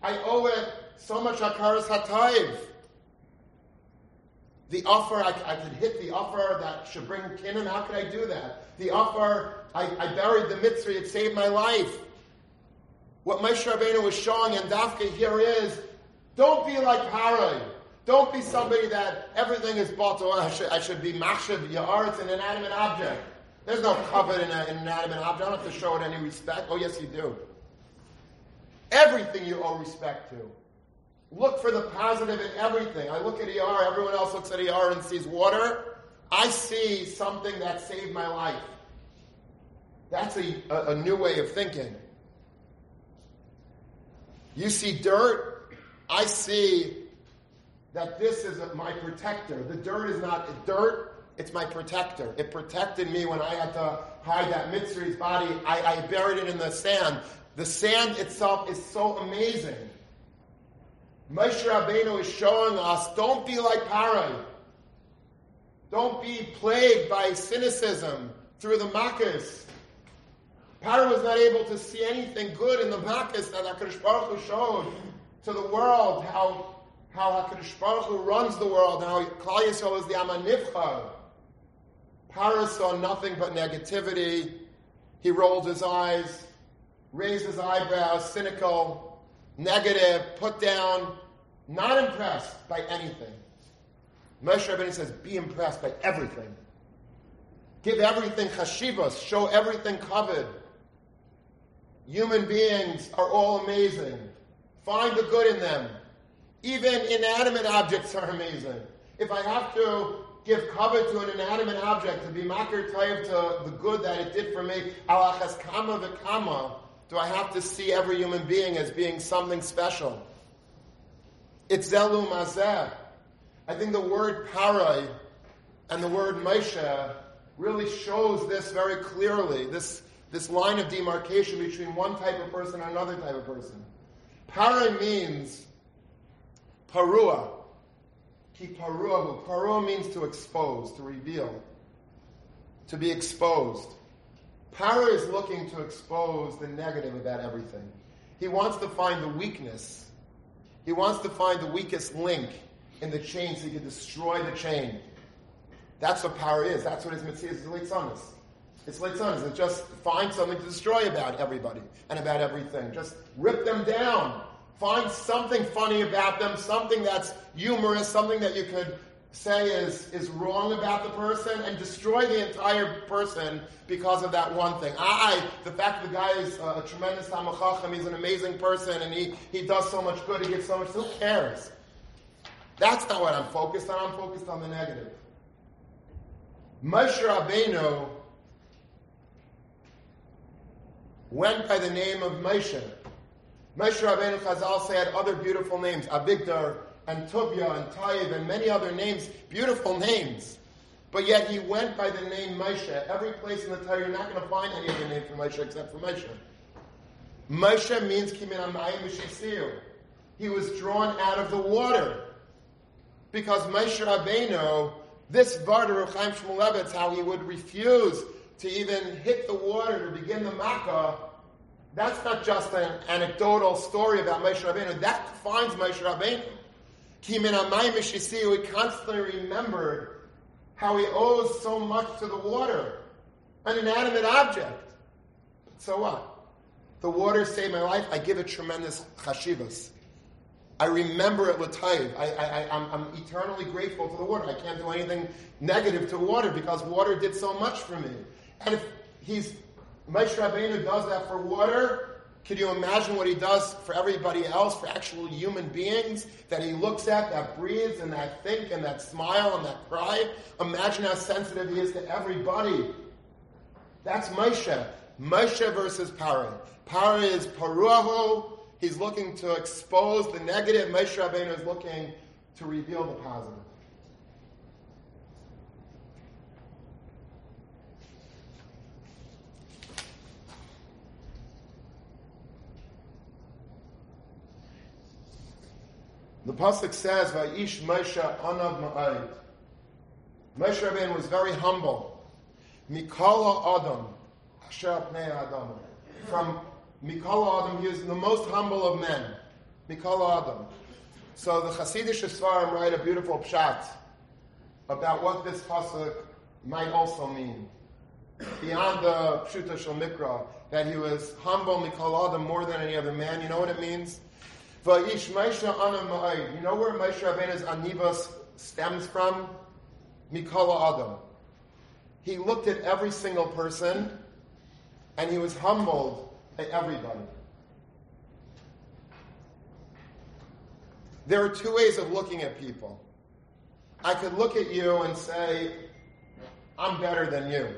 I owe it so much Hakaras HaTov. The Afar, I, I could hit the Afar that should bring Kinnim. How could I do that? The Afar, I, I buried the Mitzri. It saved my life. What Moshe Rabbeinu was showing and Dafka here is, don't be like Parai. Don't be somebody that everything is bought to. I should, I should be machshav. Ya'ar, it's an inanimate object. There's no covet in, a, in an inanimate object. I don't have to show it any respect. Oh, yes, you do. Everything you owe respect to. Look for the positive in everything. I look at Ya'ar. Everyone else looks at Ya'ar and sees water. I see something that saved my life. That's a, a, a new way of thinking. You see dirt. I see that this is my protector. The dirt is not dirt, it's my protector. It protected me when I had to hide that Mitzri's body. I, I buried it in the sand. The sand itself is so amazing. Moshe Rabbeinu is showing us, don't be like Parai. Don't be plagued by cynicism through the Makkas. Parai was not able to see anything good in the Makkas that HaKadosh Baruch Hu showed to the world, how how HaKadosh Baruch Hu runs the world, and how Klal Yisrael is the Am HaNivchar. Parai saw nothing but negativity. He rolled his eyes, raised his eyebrows, cynical, negative, put down, not impressed by anything. Moshe Rabbeinu says, be impressed by everything. Give everything chashivas, show everything covered. Human beings are all amazing. Find the good in them. Even inanimate objects are amazing. If I have to give cover to an inanimate object, to be makir taib to the good that it did for me, alachas kama v'kama, do I have to see every human being as being something special? It's zelu mazeh. I think the word Parai and the word Moshe really shows this very clearly, this, this line of demarcation between one type of person and another type of person. Parai means parua. Ki parua. Parua means to expose, to reveal, to be exposed. Parai is looking to expose the negative about everything. He wants to find the weakness. He wants to find the weakest link in the chain so he can destroy the chain. That's what Parai is. That's what his mitzvah is. It's leitzanus. It's leitzanus. It's just find something to destroy about everybody and about everything. Just rip them down. Find something funny about them, something that's humorous, something that you could say is, is wrong about the person, and destroy the entire person because of that one thing. I, the fact that the guy is a tremendous tamachachim, he's an amazing person, and he, he does so much good, he gives so much, who cares? That's not what I'm focused on. I'm focused on the negative. Moshe Rabbeinu went by the name of Moshe. Moshe Rabbeinu, Chazal said, other beautiful names, Abigdor and Tubya and Taib and many other names, beautiful names. But yet he went by the name Moshe. Every place in the Taira, you're not going to find any other name for Moshe except for Moshe. Moshe means Kimin Amayim B'Shisiyu. He was drawn out of the water. Because Moshe Rabbeinu, this Varder of Chaim Shmuelevitz, how he would refuse to even hit the water to begin the Makkah, that's not just an anecdotal story about Moshe Rabbeinu. That defines Moshe Rabbeinu. Ki min hamayim b'shisiyu, he constantly remembered how he owes so much to the water, an inanimate object. So what? The water saved my life. I give it tremendous chashivas. I remember it with Taib. I, I, I'm, I'm eternally grateful to the water. I can't do anything negative to water because water did so much for me. And if he's, Moshe Rabbeinu does that for water, can you imagine what he does for everybody else, for actual human beings that he looks at, that breathes, and that think, and that smile, and that cry? Imagine how sensitive he is to everybody. That's Moshe. Moshe versus Parai. Parai is paruahu. He's looking to expose the negative. Moshe Rabbeinu is looking to reveal the positive. The pasuk says, "Vayish Moshe anav ma'ayit." Moshe Rabbeinu was very humble. Mikol Adam, Asher Pnei Adam, from. Mikol Adam, he is the most humble of men. Mikol Adam. So the Chassidish Sfarim write a beautiful pshat about what this pasuk might also mean. Beyond the Pshuta Shel Mikra, that he was humble, Mikol Adam, more than any other man. You know what it means? Vayish Moshe anav ma'ayit. You know where Moshe Rabbeinu's anivas stems from? Mikol Adam. He looked at every single person, and he was humbled by everybody. There are two ways of looking at people. I could look at you and say, I'm better than you.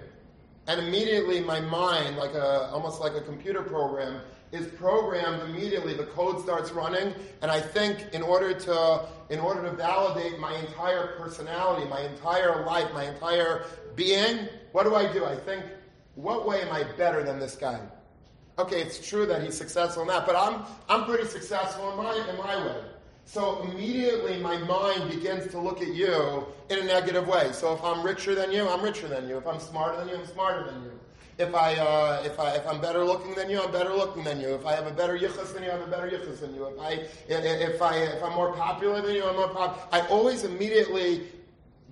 And immediately my mind, like a almost like a computer program, is programmed immediately. The code starts running, and I think in order to in order to validate my entire personality, my entire life, my entire being, what do I do? I think, what way am I better than this guy? okay, it's true that he's successful in that, but I'm I'm pretty successful in my in my way. So immediately my mind begins to look at you in a negative way. So if I'm richer than you, I'm richer than you. If I'm smarter than you, I'm smarter than you. If I uh, if I if I'm better looking than you, I'm better looking than you. If I have a better yichus than you, I have a better yichus than you. If I if I if I'm more popular than you, I'm more popular. I always immediately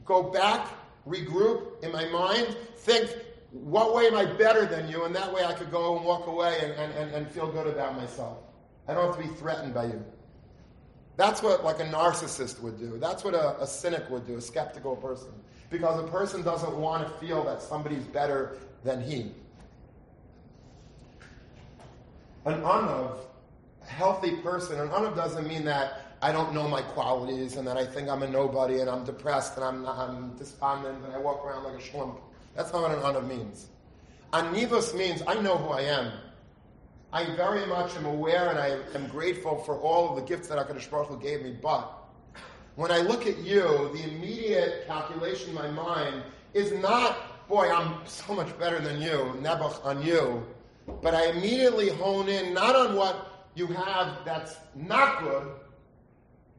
go back, regroup in my mind, think, what way am I better than you? And that way I could go and walk away and, and, and feel good about myself. I don't have to be threatened by you. That's what like a narcissist would do. That's what a, a cynic would do, a skeptical person. Because a person doesn't want to feel that somebody's better than he. An anav, healthy person, an anav doesn't mean that I don't know my qualities and that I think I'm a nobody and I'm depressed and I'm, I'm despondent and I walk around like a schlump. That's not what an anav means. Anivus means I know who I am. I very much am aware and I am grateful for all of the gifts that HaKadosh Baruch Hu gave me, but when I look at you, the immediate calculation in my mind is not, boy, I'm so much better than you, nebuch on you, but I immediately hone in not on what you have that's not good,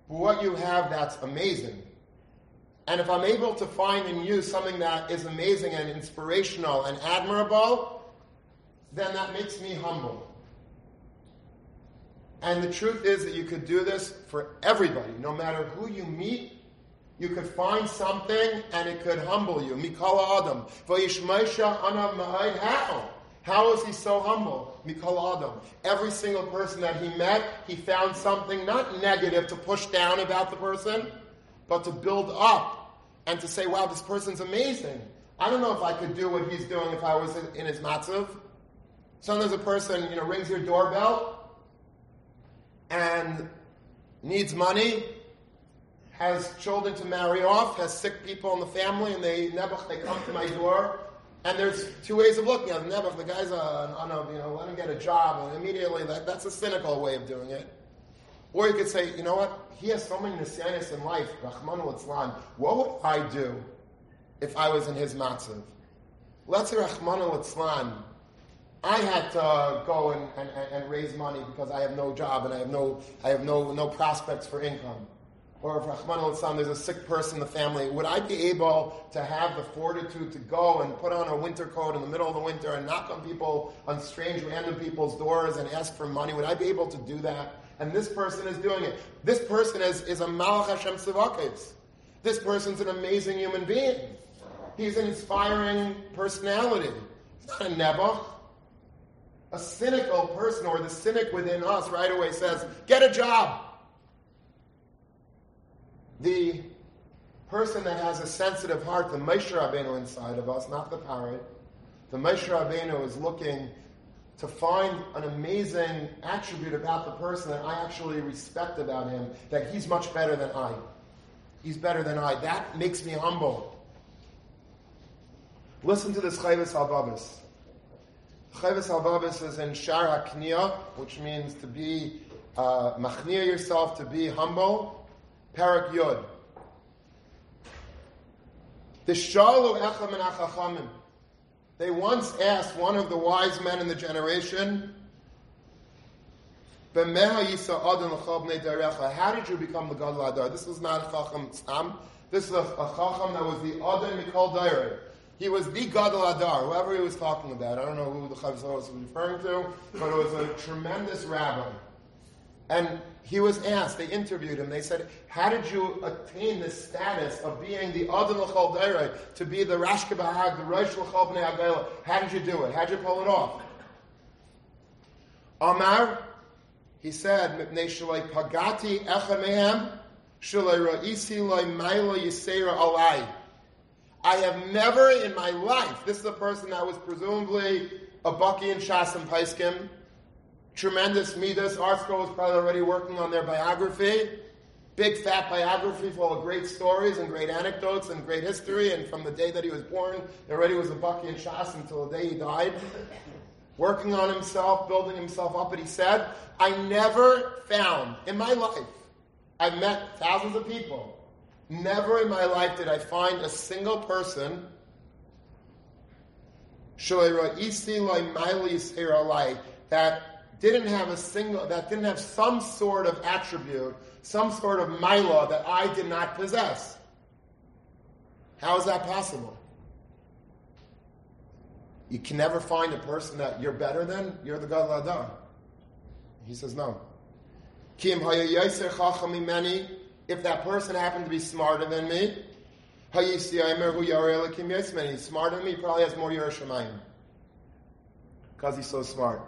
but what you have that's amazing. And if I'm able to find in you something that is amazing and inspirational and admirable, then that makes me humble. And the truth is that you could do this for everybody. No matter who you meet, you could find something and it could humble you. Mikol Adam. V'yishmaisha anav ma'ayid ha'o. How is he so humble? Mikol Adam. Every single person that he met, he found something not negative to push down about the person, but to build up and to say, wow, this person's amazing. I don't know if I could do what he's doing if I was in his matzav. Sometimes a person, you know, rings your doorbell and needs money, has children to marry off, has sick people in the family, and they nebuch, they come to my door. And there's two ways of looking at it. Nebuch, the guy's an anav, you know, let him get a job, and immediately that, that's a cynical way of doing it. Or you could say, you know what, he has so many nisyanis in life, Rahman al-Islam, what would I do if I was in his matzav? Let's say Rahman al-Islam, I had to uh, go and, and, and raise money because I have no job and I have no I have no no prospects for income. Or if Rahman al-Islam, there's a sick person in the family, would I be able to have the fortitude to go and put on a winter coat in the middle of the winter and knock on people, on strange random people's doors and ask for money? Would I be able to do that? And this person is doing it. This person is, is a Malach Hashem Tzivakes. This person's an amazing human being. He's an inspiring personality. He's not a nebuch. A cynical person, or the cynic within us, right away says, get a job. The person that has a sensitive heart, the Moshe Rabbeinu inside of us, not the Parai, the Moshe Rabbeinu is looking to find an amazing attribute about the person that I actually respect about him, that he's much better than I. He's better than I. That makes me humble. Listen to this Chayvus HaBabis. Chayvus HaBabis is in Shara Kniya, which means to be uh, machniya yourself, to be humble. Parak Yod. The Shalu Echa min HaChachamim. They once asked one of the wise men in the generation, how did you become the Gadol Adar? This was not a Chacham Stam. This is a, a Chacham that was the Adar Mikol Dairei. He was the Gadol Adar, whoever he was talking about. I don't know who the Chayvus HaBabis was referring to, but it was a tremendous rabbi. And he was asked, they interviewed him, they said, how did you attain the status of being the Adon L'Chol Dairei, to be the Rashke B'Hag, the Reish L'Chol B'nei HaGayla? How did you do it? How did you pull it off? Amar, he said, Mipnei Shalei Pagati Echa Mehem, Shalei Ra'isi L'Mayla Yisera Alai. I have never in my life, this is a person that was presumably a Baki and Shas and Paiskim, tremendous midas. Our school was probably already working on their biography, big fat biography full of great stories and great anecdotes and great history, and from the day that he was born, he already was a Baki and Shas until the day he died, working on himself, building himself up, and he said, I never found, in my life, I've met thousands of people, never in my life did I find a single person that didn't have a single, that didn't have some sort of attribute, some sort of milah that I did not possess. How is that possible? You can never find a person that you're better than. You're the Gadol Hadar. He says no. Kim haya yaiser chacham mimeni. If that person happened to be smarter than me, hayisiyamer hu yarei lekim yaismeni. He's smarter than me. He probably has more Yiras Shamayim because he's so smart.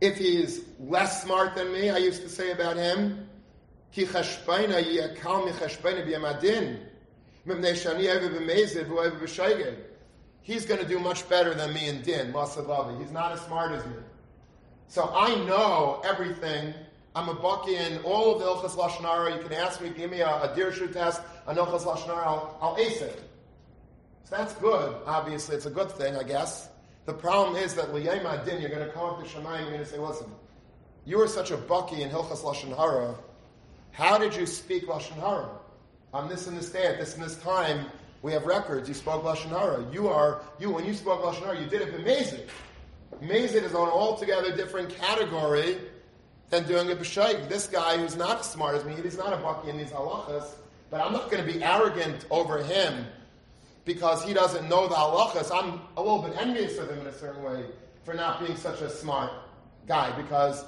If he's less smart than me, I used to say about him, ki cheshbon yikal mi cheshbon b'yamadin mimnei shani ever b'meiziv who ever b'shayged. He's going to do much better than me in din, Masalava. He's not as smart as me. So I know everything. I'm a buck in all of the Ilchas Lashon Hara. You can ask me, give me a, a Dirshu test, an Ilchas Lashon Hara, I'll, I'll ace it. So that's good. Obviously, it's a good thing, I guess. The problem is that L'yema Din, you're going to come up to Shammai and you're going to say, listen, you were such a bucky in Hilchas Lashon Hara. How did you speak Lashon Hara? On this and this day, at this and this time, we have records. You spoke Lashon Hara. You are, you, when you spoke Lashon Hara, you did it b'mezid. Mezid is an altogether different category than doing it b'shaig. This guy who's not as smart as me, he's not a baki in these halachas, but I'm not going to be arrogant over him because he doesn't know the halachas. I'm a little bit envious of him in a certain way for not being such a smart guy because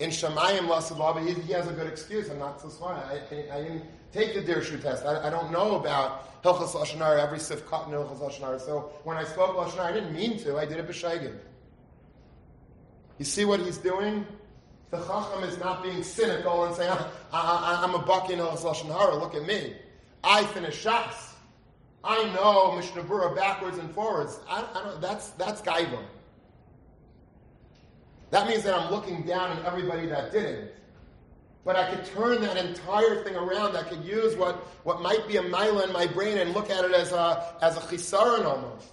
in Shamayim Lassalabi, he, he has a good excuse. I'm not so smart. I, I, I didn't take the Dirshu test. I, I don't know about Hilchas Lashon Hara, every sifkat in Hilchas Lashon Hara. So when I spoke Lashon Hara, I didn't mean to. I did it b'shaygin. You see what he's doing? The Chacham is not being cynical and saying, I, I, I'm a buck in Hilchas Lashon Hara. Look at me. I finish Shas. I know Mishnah Berurah backwards and forwards. I, I don't, that's that's Gaiva. That means that I'm looking down on everybody that didn't. But I could turn that entire thing around. I could use what, what might be a mila in my brain and look at it as a as a chisaron almost.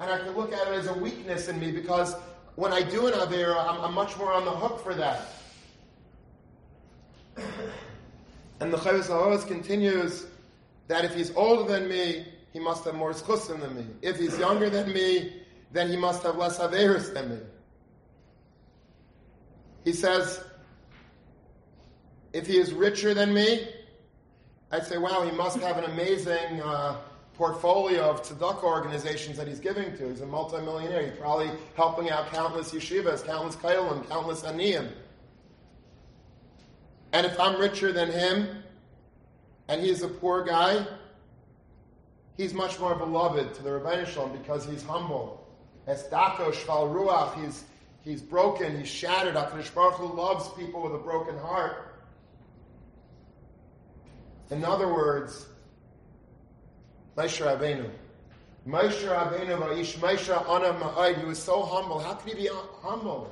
And I could look at it as a weakness in me because when I do an avera, I'm, I'm much more on the hook for that. And the Chayvus HaHoz continues that if he's older than me, he must have more schusim than me. If he's younger than me, then he must have less averis than me. He says, if he is richer than me, I'd say, wow, he must have an amazing uh, portfolio of tzedakah organizations that he's giving to. He's a multimillionaire. He's probably helping out countless yeshivas, countless kailim, countless aniyim. And if I'm richer than him, and he's a poor guy, he's much more beloved to the Rebbeinu Shalom because he's humble. Es dako shval ruach, he's He's broken, he's shattered. HaKadosh Baruch Hu loves people with a broken heart. In other words, Moshe Rabbeinu. Moshe Rabbeinu va'ish Moshe ana ma'od. He was so humble. How could he be humble?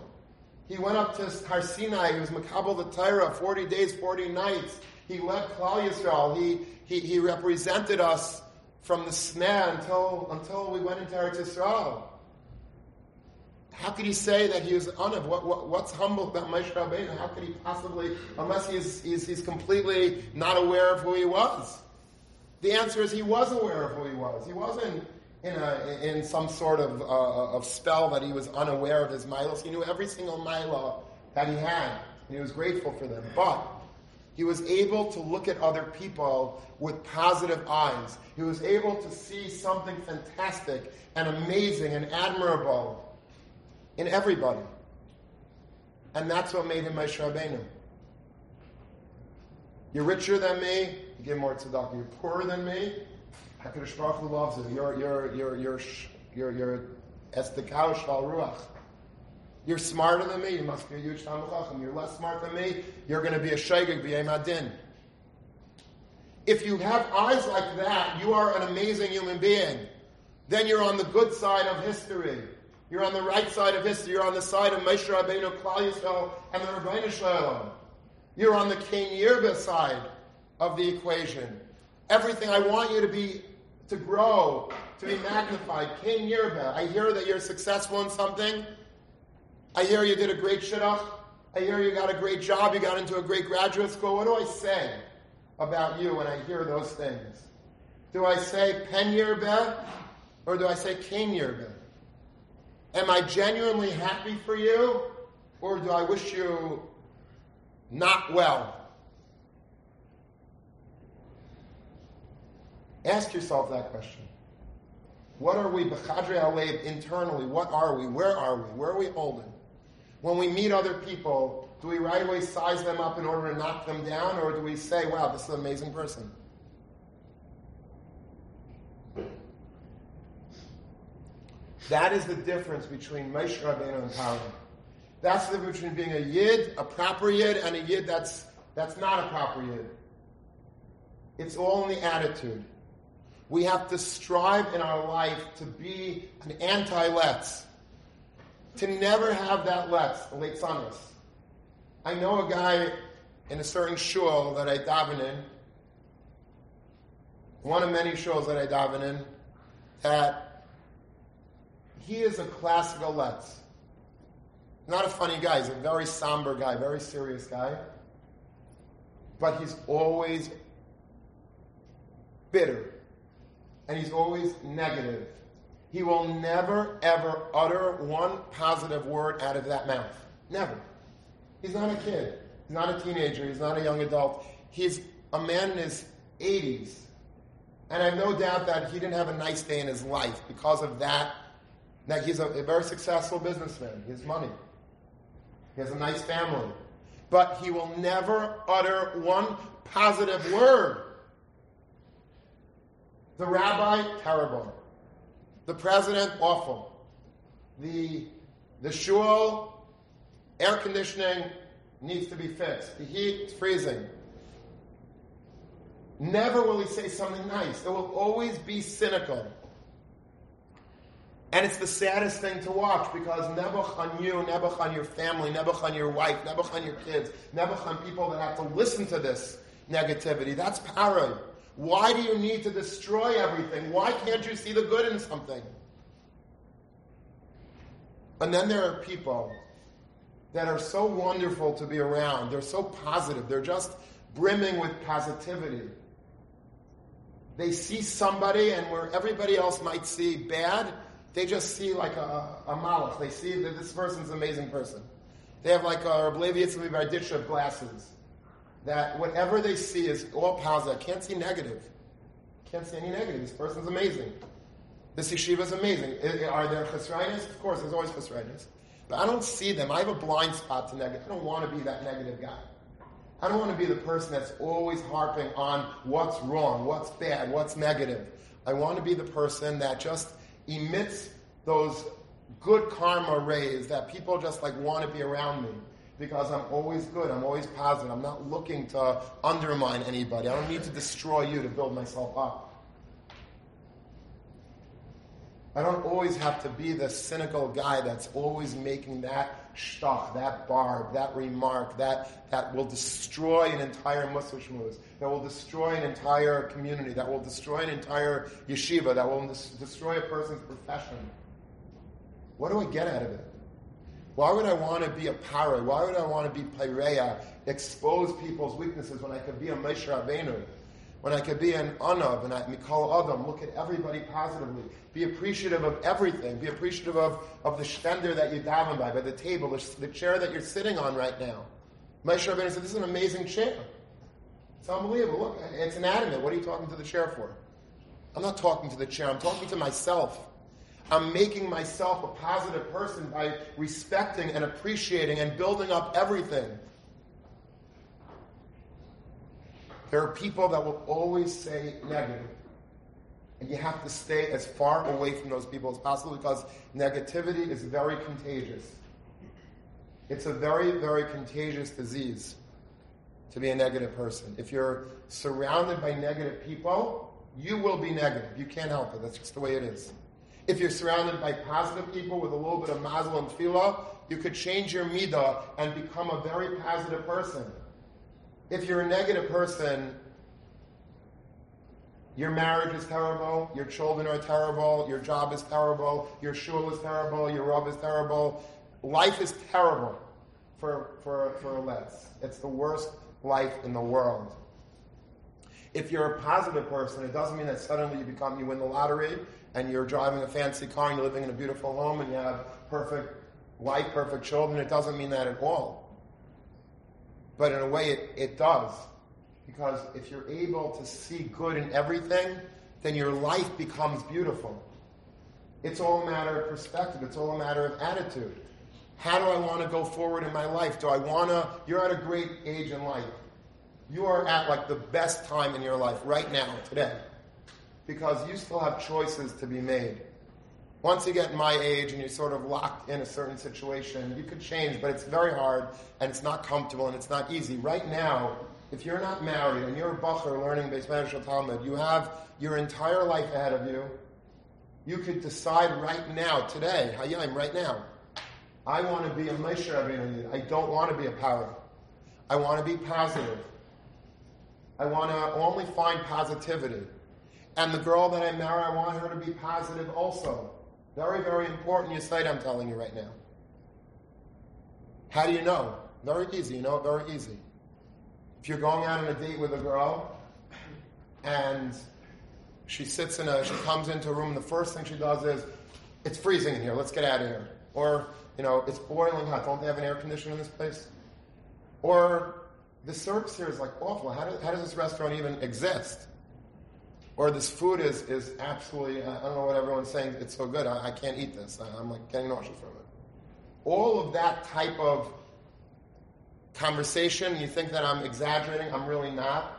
He went up to Har Sinai. He was makabel the Taira, forty days, forty nights. He led Klal Yisrael. He, he, he represented us from the snare until, until we went into Eretz Yisrael. How could he say that he was anav? What, what, what's humble about Moshe Rabbeinu? How could he possibly, unless he's, he's, he's completely not aware of who he was? The answer is he was aware of who he was. He wasn't in a, in some sort of, uh, of spell that he was unaware of his milos. He knew every single mila that he had, and he was grateful for them. But he was able to look at other people with positive eyes. He was able to see something fantastic and amazing and admirable in everybody. And that's what made him Moshe Rabbeinu. You're richer than me, you give more tzedakah. You're poorer than me, HaKadosh Baruch Hu loves it. You're, you're, you're, you're, you're, you're, esdekau shval ruach. You're smarter than me, you must be a huge talmid chacham. You're less smart than me, you're going to be a shaygeg b'yemei adin. If you have eyes like that, you are an amazing human being. Then you're on the good side of history. You're on the right side of history. You're on the side of Moshe Rabbeinu, Klal Yisrael, and the Rebbeinu Shalom. You're on the King Yirba side of the equation. Everything I want you to be, to grow, to be magnified. King Yirba. I hear that you're successful in something. I hear you did a great shidduch. I hear you got a great job. You got into a great graduate school. What do I say about you when I hear those things? Do I say Pen Yirba or do I say King Yirba? Am I genuinely happy for you, or do I wish you not well? Ask yourself that question. What are we, b'chadrei halev, internally? What are we? Where are we? Where are we holding? When we meet other people, do we right away size them up in order to knock them down, or do we say, wow, this is an amazing person? That is the difference between Moshe Rabbeinu and Parai. That's the difference between being a yid, a proper yid, and a yid that's, that's not a proper yid. It's all in the attitude. We have to strive in our life to be an anti-let's. To never have that let's, leitzanus. I know a guy in a certain shul that I daven in, one of many shuls that I daven in, that he is a classical let's. Not a funny guy. He's a very somber guy, very serious guy. But he's always bitter. And he's always negative. He will never, ever utter one positive word out of that mouth. Never. He's not a kid. He's not a teenager. He's not a young adult. He's a man in his eighties. And I have no doubt that he didn't have a nice day in his life because of that. Now, he's a, a very successful businessman. He has money. He has a nice family. But he will never utter one positive word. The rabbi, terrible. The president, awful. The, the shul, air conditioning needs to be fixed. The heat, it's freezing. Never will he say something nice. It will always be cynical. And it's the saddest thing to watch because nebuch on you, nebuch on your family, nebuch on your wife, nebuch on your kids, nebuch on people that have to listen to this negativity. That's Parai. Why do you need to destroy everything? Why can't you see the good in something? And then there are people that are so wonderful to be around. They're so positive. They're just brimming with positivity. They see somebody, and where everybody else might see bad, they just see like a, a malach. They see that this person's an amazing person. They have like a oblivious of our glasses. That whatever they see is all positive. I can't see negative. Can't see any negative. This person's amazing. This yeshiva's amazing. Are there chesrainis? Of course, there's always chesrainis. But I don't see them. I have a blind spot to negative. I don't want to be that negative guy. I don't want to be the person that's always harping on what's wrong, what's bad, what's negative. I want to be the person that just emits those good karma rays that people just like want to be around me. Because I'm always good, I'm always positive, I'm not looking to undermine anybody. I don't need to destroy you to build myself up. I don't always have to be the cynical guy that's always making that shtach, that barb, that remark, that, that will destroy an entire mussar shmuz, that will destroy an entire community, that will destroy an entire yeshiva, that will des- destroy a person's profession. What do I get out of it? Why would I want to be a Parai? Why would I want to be Pareya? Expose people's weaknesses when I could be a Moshe Rabbeinu, when I could be an Anav, and I Mikol Adam, look at everybody positively, be appreciative of everything, be appreciative of, of the shtender that you're daven by, by the table, the, the chair that you're sitting on right now. Moshe Rabbeinu said, this is an amazing chair. It's unbelievable. Look, it's inanimate. What are you talking to the chair for? I'm not talking to the chair. I'm talking to myself. I'm making myself a positive person by respecting and appreciating and building up everything. There are people that will always say negative. And you have to stay as far away from those people as possible because negativity is very contagious. It's a very, very contagious disease to be a negative person. If you're surrounded by negative people, you will be negative. You can't help it. That's just the way it is. If you're surrounded by positive people with a little bit of mazel and tefillah, you could change your midah and become a very positive person. If you're a negative person, your marriage is terrible, your children are terrible, your job is terrible, your shul is terrible, your rub is terrible. Life is terrible for, for, for let's. It's the worst life in the world. If you're a positive person, it doesn't mean that suddenly you become, you win the lottery, and you're driving a fancy car and you're living in a beautiful home and you have perfect wife, perfect children, it doesn't mean that at all. But in a way, it, it does. Because if you're able to see good in everything, then your life becomes beautiful. It's all a matter of perspective. It's all a matter of attitude. How do I want to go forward in my life? Do I want to... You're at a great age in life. You are at, like, the best time in your life right now, today. Because you still have choices to be made. Once you get my age and you're sort of locked in a certain situation, you could change, but it's very hard, and it's not comfortable, and it's not easy. Right now, if you're not married and you're a bacher learning Beis Medrash Shel Talmud, you have your entire life ahead of you. You could decide right now, today, Hayim, right now, I want to be a Moshe Rabbeinu. I don't want to be a Parai. I want to be positive. I want to only find positivity. And the girl that I marry, I want her to be positive also. Very, very important yesod I'm telling you right now. How do you know? Very easy. You know it very easy. If you're going out on a date with a girl and she sits in a, she comes into a room and the first thing she does is, it's freezing in here, let's get out of here. Or, you know, it's boiling hot, don't they have an air conditioner in this place? Or, the service here is like awful, how, do, how does this restaurant even exist? Or this food is, is absolutely, I don't know what everyone's saying, it's so good, I, I can't eat this, I, I'm like getting nauseous from it. All of that type of conversation, you think that I'm exaggerating, I'm really not.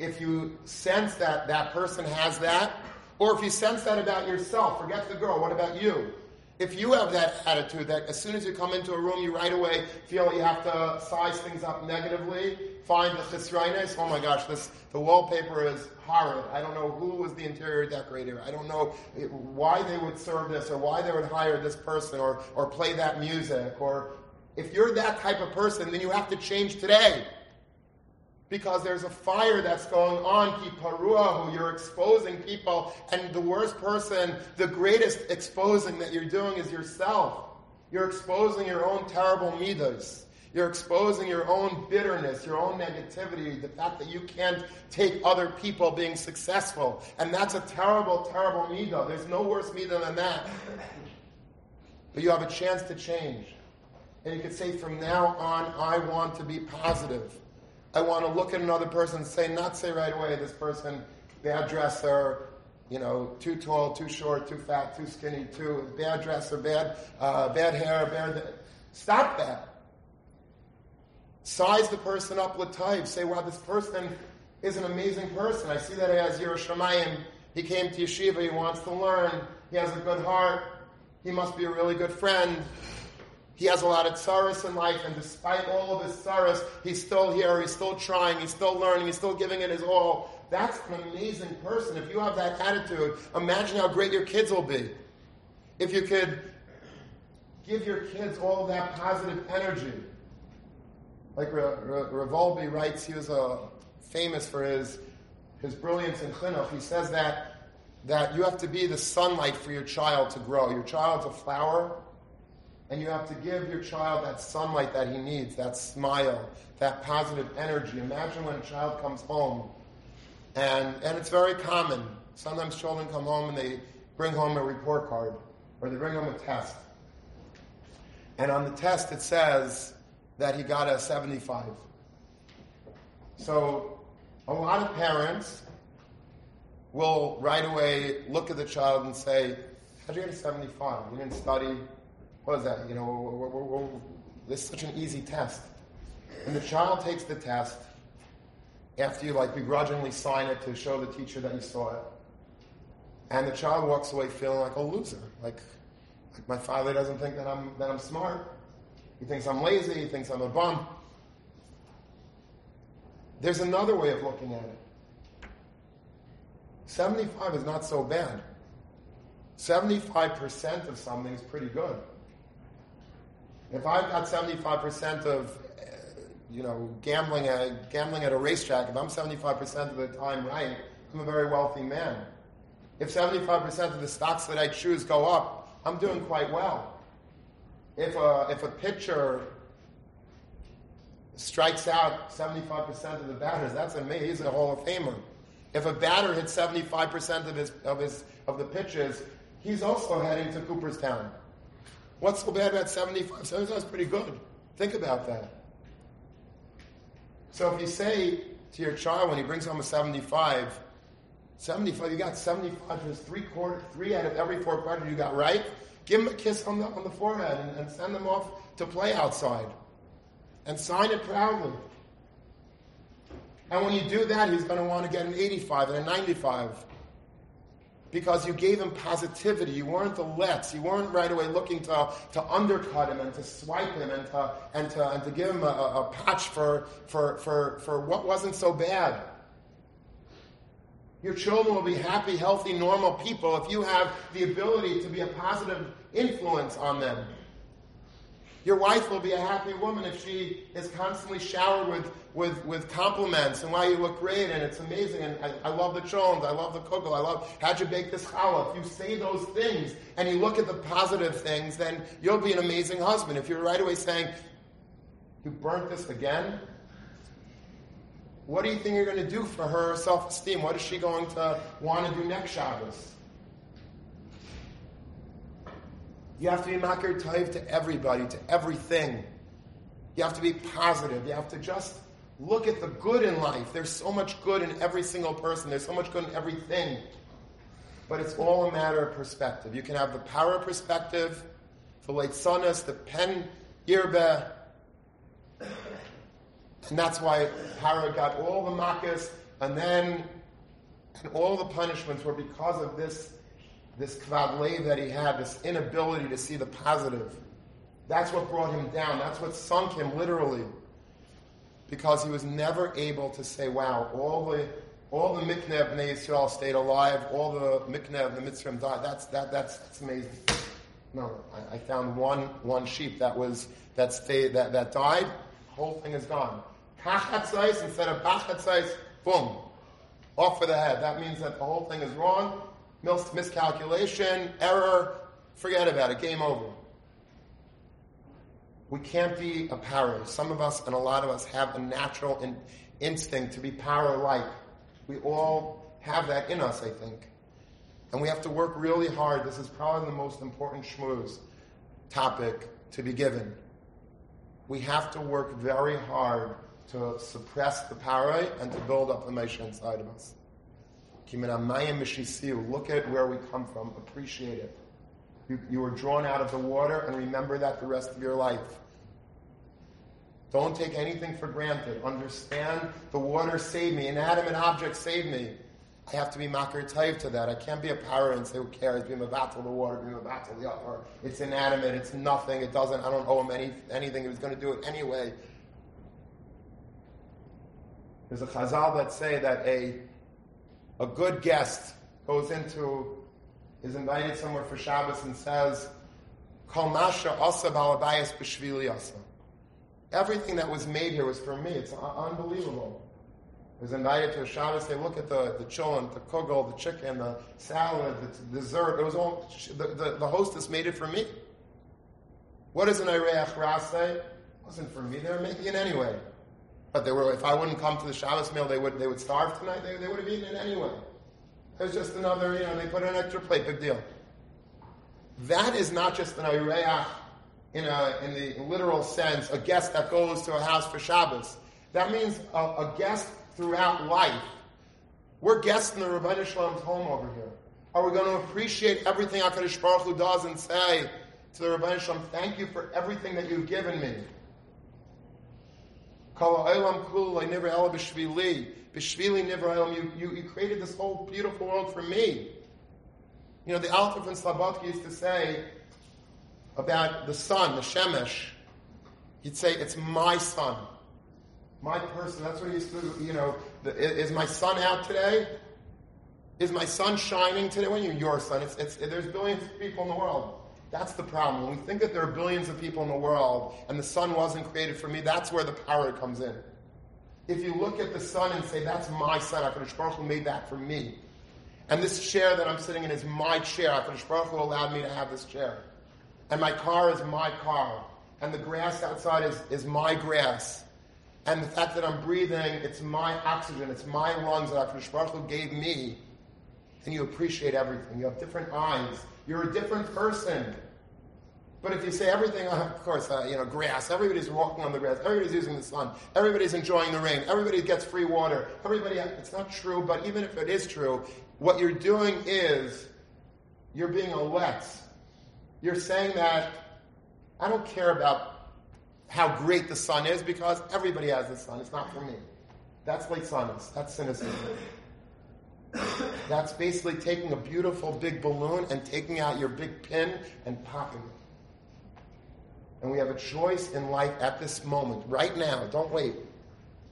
If you sense that that person has that, or if you sense that about yourself, forget the girl, what about you? If you have that attitude that as soon as you come into a room, you right away feel that you have to size things up negatively, find the chisraynes, oh my gosh, this the wallpaper is horrid. I don't know who was the interior decorator. I don't know why they would serve this or why they would hire this person or, or play that music or... If you're that type of person, then you have to change today. Because there's a fire that's going on, ki paruahu, you're exposing people, and the worst person, the greatest exposing that you're doing is yourself. You're exposing your own terrible midas. You're exposing your own bitterness, your own negativity, the fact that you can't take other people being successful. And that's a terrible, terrible midah. There's no worse midah than that. But you have a chance to change. And you can say, from now on, I want to be positive. I want to look at another person and say, not say right away, this person, bad dresser, you know, too tall, too short, too fat, too skinny, too bad dresser, bad uh, bad hair, bad... Stop that. Size the person up with Taib. Say, wow, this person is an amazing person. I see that he has Yerushalayim. He came to yeshiva. He wants to learn. He has a good heart. He must be a really good friend. He has a lot of tsaras in life, and despite all of his tsaras, he's still here, he's still trying, he's still learning, he's still giving it his all. That's an amazing person. If you have that attitude, imagine how great your kids will be. If you could give your kids all that positive energy. Like Re- Re- Revolbi writes, he was uh, famous for his, his brilliance in Chinuch. He says that, that you have to be the sunlight for your child to grow. Your child's a flower. And you have to give your child that sunlight that he needs, that smile, that positive energy. Imagine when a child comes home, and and it's very common. Sometimes children come home and they bring home a report card, or they bring home a test. And on the test it says that he got a seventy-five. So a lot of parents will right away look at the child and say, how'd you get a seventy-five? You didn't study... What is that? You know, we're, we're, we're, this is such an easy test. And the child takes the test after you, like, begrudgingly sign it to show the teacher that you saw it. And the child walks away feeling like a loser. Like, like my father doesn't think that I'm that I'm smart. He thinks I'm lazy. He thinks I'm a bum. There's another way of looking at it. seventy-five is not so bad. seventy-five percent of something is pretty good. If I've got seventy-five percent of, uh, you know, gambling at, gambling at a racetrack, if I'm seventy-five percent of the time right, I'm a very wealthy man. If seventy-five percent of the stocks that I choose go up, I'm doing quite well. If a, if a pitcher strikes out seventy-five percent of the batters, that's amazing. He's a Hall of Famer. If a batter hits seventy-five percent of his of his of the pitches, he's also heading to Cooperstown. What's so bad about seventy-five? seventy-five is pretty good. Think about that. So if you say to your child when he brings home a seventy-five, seventy-five, you got seventy-five, there's three quarter, three out of every four quarters you got right, give him a kiss on the on the forehead and, and send them off to play outside. And sign it proudly. And when you do that, he's going to want to get an eighty-five and a ninety-five. Because you gave him positivity. You weren't the lets. You weren't right away looking to, to undercut him and to swipe him and to and to, and to give him a, a patch for, for, for, for what wasn't so bad. Your children will be happy, healthy, normal people if you have the ability to be a positive influence on them. Your wife will be a happy woman if she is constantly showered with, with, with compliments and wow, you look great and it's amazing and I, I love the chons, I love the kugel, I love how'd you bake this challah. If you say those things and you look at the positive things, then you'll be an amazing husband. If you're right away saying, you burnt this again, what do you think you're going to do for her self-esteem? What is she going to want to do next Shabbos? You have to be makir taib to everybody, to everything. You have to be positive. You have to just look at the good in life. There's so much good in every single person. There's so much good in everything. But it's all a matter of perspective. You can have the power perspective, the leitzanus, the pen yirbe. And that's why Parai got all the makas, and then and all the punishments were because of this This kvadle that he had, this inability to see the positive. That's what brought him down. That's what sunk him, literally. Because he was never able to say, wow, all the all the mikneh of Bnei Yisrael stayed alive, all the mikneh of the Mitzrim died. That's that that's that's amazing. No, I, I found one one sheep that was that stayed that, that died, the whole thing is gone. Kachatzais instead of bachatzais, boom. Off with the head. That means that the whole thing is wrong. Miscalculation, error, forget about it, game over. We can't be a parai. Some of us and a lot of us have a natural in, instinct to be parai-like. We all have that in us, I think. And we have to work really hard. This is probably the most important shmooze topic to be given. We have to work very hard to suppress the parai and to build up the Moshe inside of us. Look at where we come from. Appreciate it. You, you were drawn out of the water, and remember that the rest of your life. Don't take anything for granted. Understand the water saved me. Inanimate objects saved me. I have to be makir taib to that. I can't be a parai and say, who cares? Be mevatel the water, be mevatel the other. It's inanimate. It's nothing. It doesn't. I don't owe him any, anything. He was going to do it anyway. There's a chazal that say that a A good guest goes into, is invited somewhere for Shabbos and says, Kol masha asa balabayas b'shvili asa. Everything that was made here was for me. It's unbelievable. I was invited to a Shabbos. They look at the, the children, the kugel, the chicken, the salad, the dessert. It was all, the, the, the hostess made it for me. What is an ireach raseh? It wasn't for me. They were making it anyway. But they were, if I wouldn't come to the Shabbos meal, they would they would starve tonight. They, they would have eaten it anyway. It was just another, you know, they put in an extra plate. Big deal. That is not just an ireach in a in the literal sense, a guest that goes to a house for Shabbos. That means a, a guest throughout life. We're guests in the Rebbeinu Shlom's home over here. Are we going to appreciate everything HaKadosh Baruch Hu does and say to the Rebbeinu Shlom, thank you for everything that you've given me? You, you, you created this whole beautiful world for me. You know, the Alter from Slobodka used to say about the sun, the Shemesh. He'd say, it's my sun, my person. That's what he used to, you know, the, is my sun out today? Is my sun shining today? When you your sun, it's, it's, there's billions of people in the world. That's the problem. When we think that there are billions of people in the world and the sun wasn't created for me, that's where the power comes in. If you look at the sun and say, that's my sun, HaKadosh Baruch Hu made that for me. And this chair that I'm sitting in is my chair. HaKadosh Baruch Hu allowed me to have this chair. And my car is my car. And the grass outside is, is my grass. and the fact that I'm breathing, it's my oxygen, it's my lungs that HaKadosh Baruch Hu gave me, and you appreciate everything. You have different eyes. You're a different person. But if you say everything, of course, uh, you know, grass, everybody's walking on the grass, everybody's using the sun, everybody's enjoying the rain, everybody gets free water, everybody, it's not true, but even if it is true, what you're doing is, you're being a let. You're saying that, I don't care about how great the sun is, because everybody has the sun, it's not for me. That's leitzanus, that's cynicism. That's basically taking a beautiful big balloon and taking out your big pin and popping it. And we have a choice in life at this moment, right now, don't wait,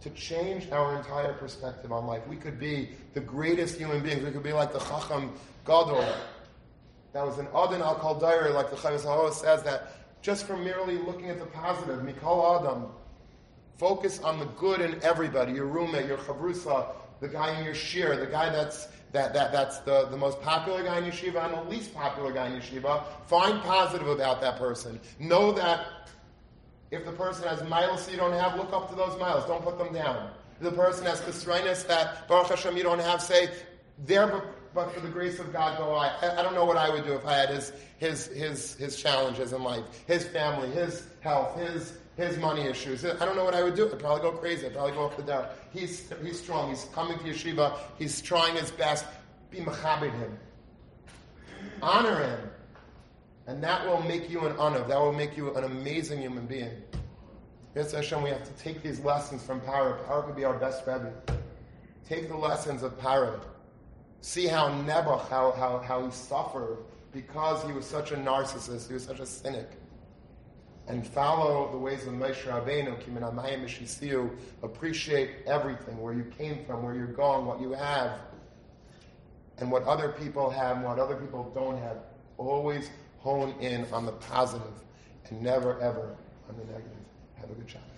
to change our entire perspective on life. We could be the greatest human beings. We could be like the Chacham Gadol. That was an Adon al Kol Dair, like the Chavis HaHoah says, that just from merely looking at the positive, Mikol Adam, focus on the good in everybody, your roommate, your chavrusa, the guy in your shir, the guy that's that that that's the, the most popular guy in yeshiva and the least popular guy in yeshiva. Find positive about that person. Know that if the person has miles you don't have, look up to those miles. Don't put them down. If the person has chesronos that Baruch Hashem you don't have, say, there but, but for the grace of God go I. I. I don't know what I would do if I had his his his his challenges in life, his family, his health, his His money issues. I don't know what I would do. I'd probably go crazy. I'd probably go up and down. He's he's strong. He's coming to yeshiva. He's trying his best. Be mechabed him. Honor him. And that will make you an honor. That will make you an amazing human being. Yes, Hashem, we have to take these lessons from Parai. Parai could be our best Rebbe. Take the lessons of Parai. See how Nebuch, how, how, how he suffered because he was such a narcissist. He was such a cynic. And follow the ways of Moshe Rabbeinu. Appreciate everything, where you came from, where you're going, what you have, and what other people have and what other people don't have. Always hone in on the positive and never ever on the negative. Have a good job.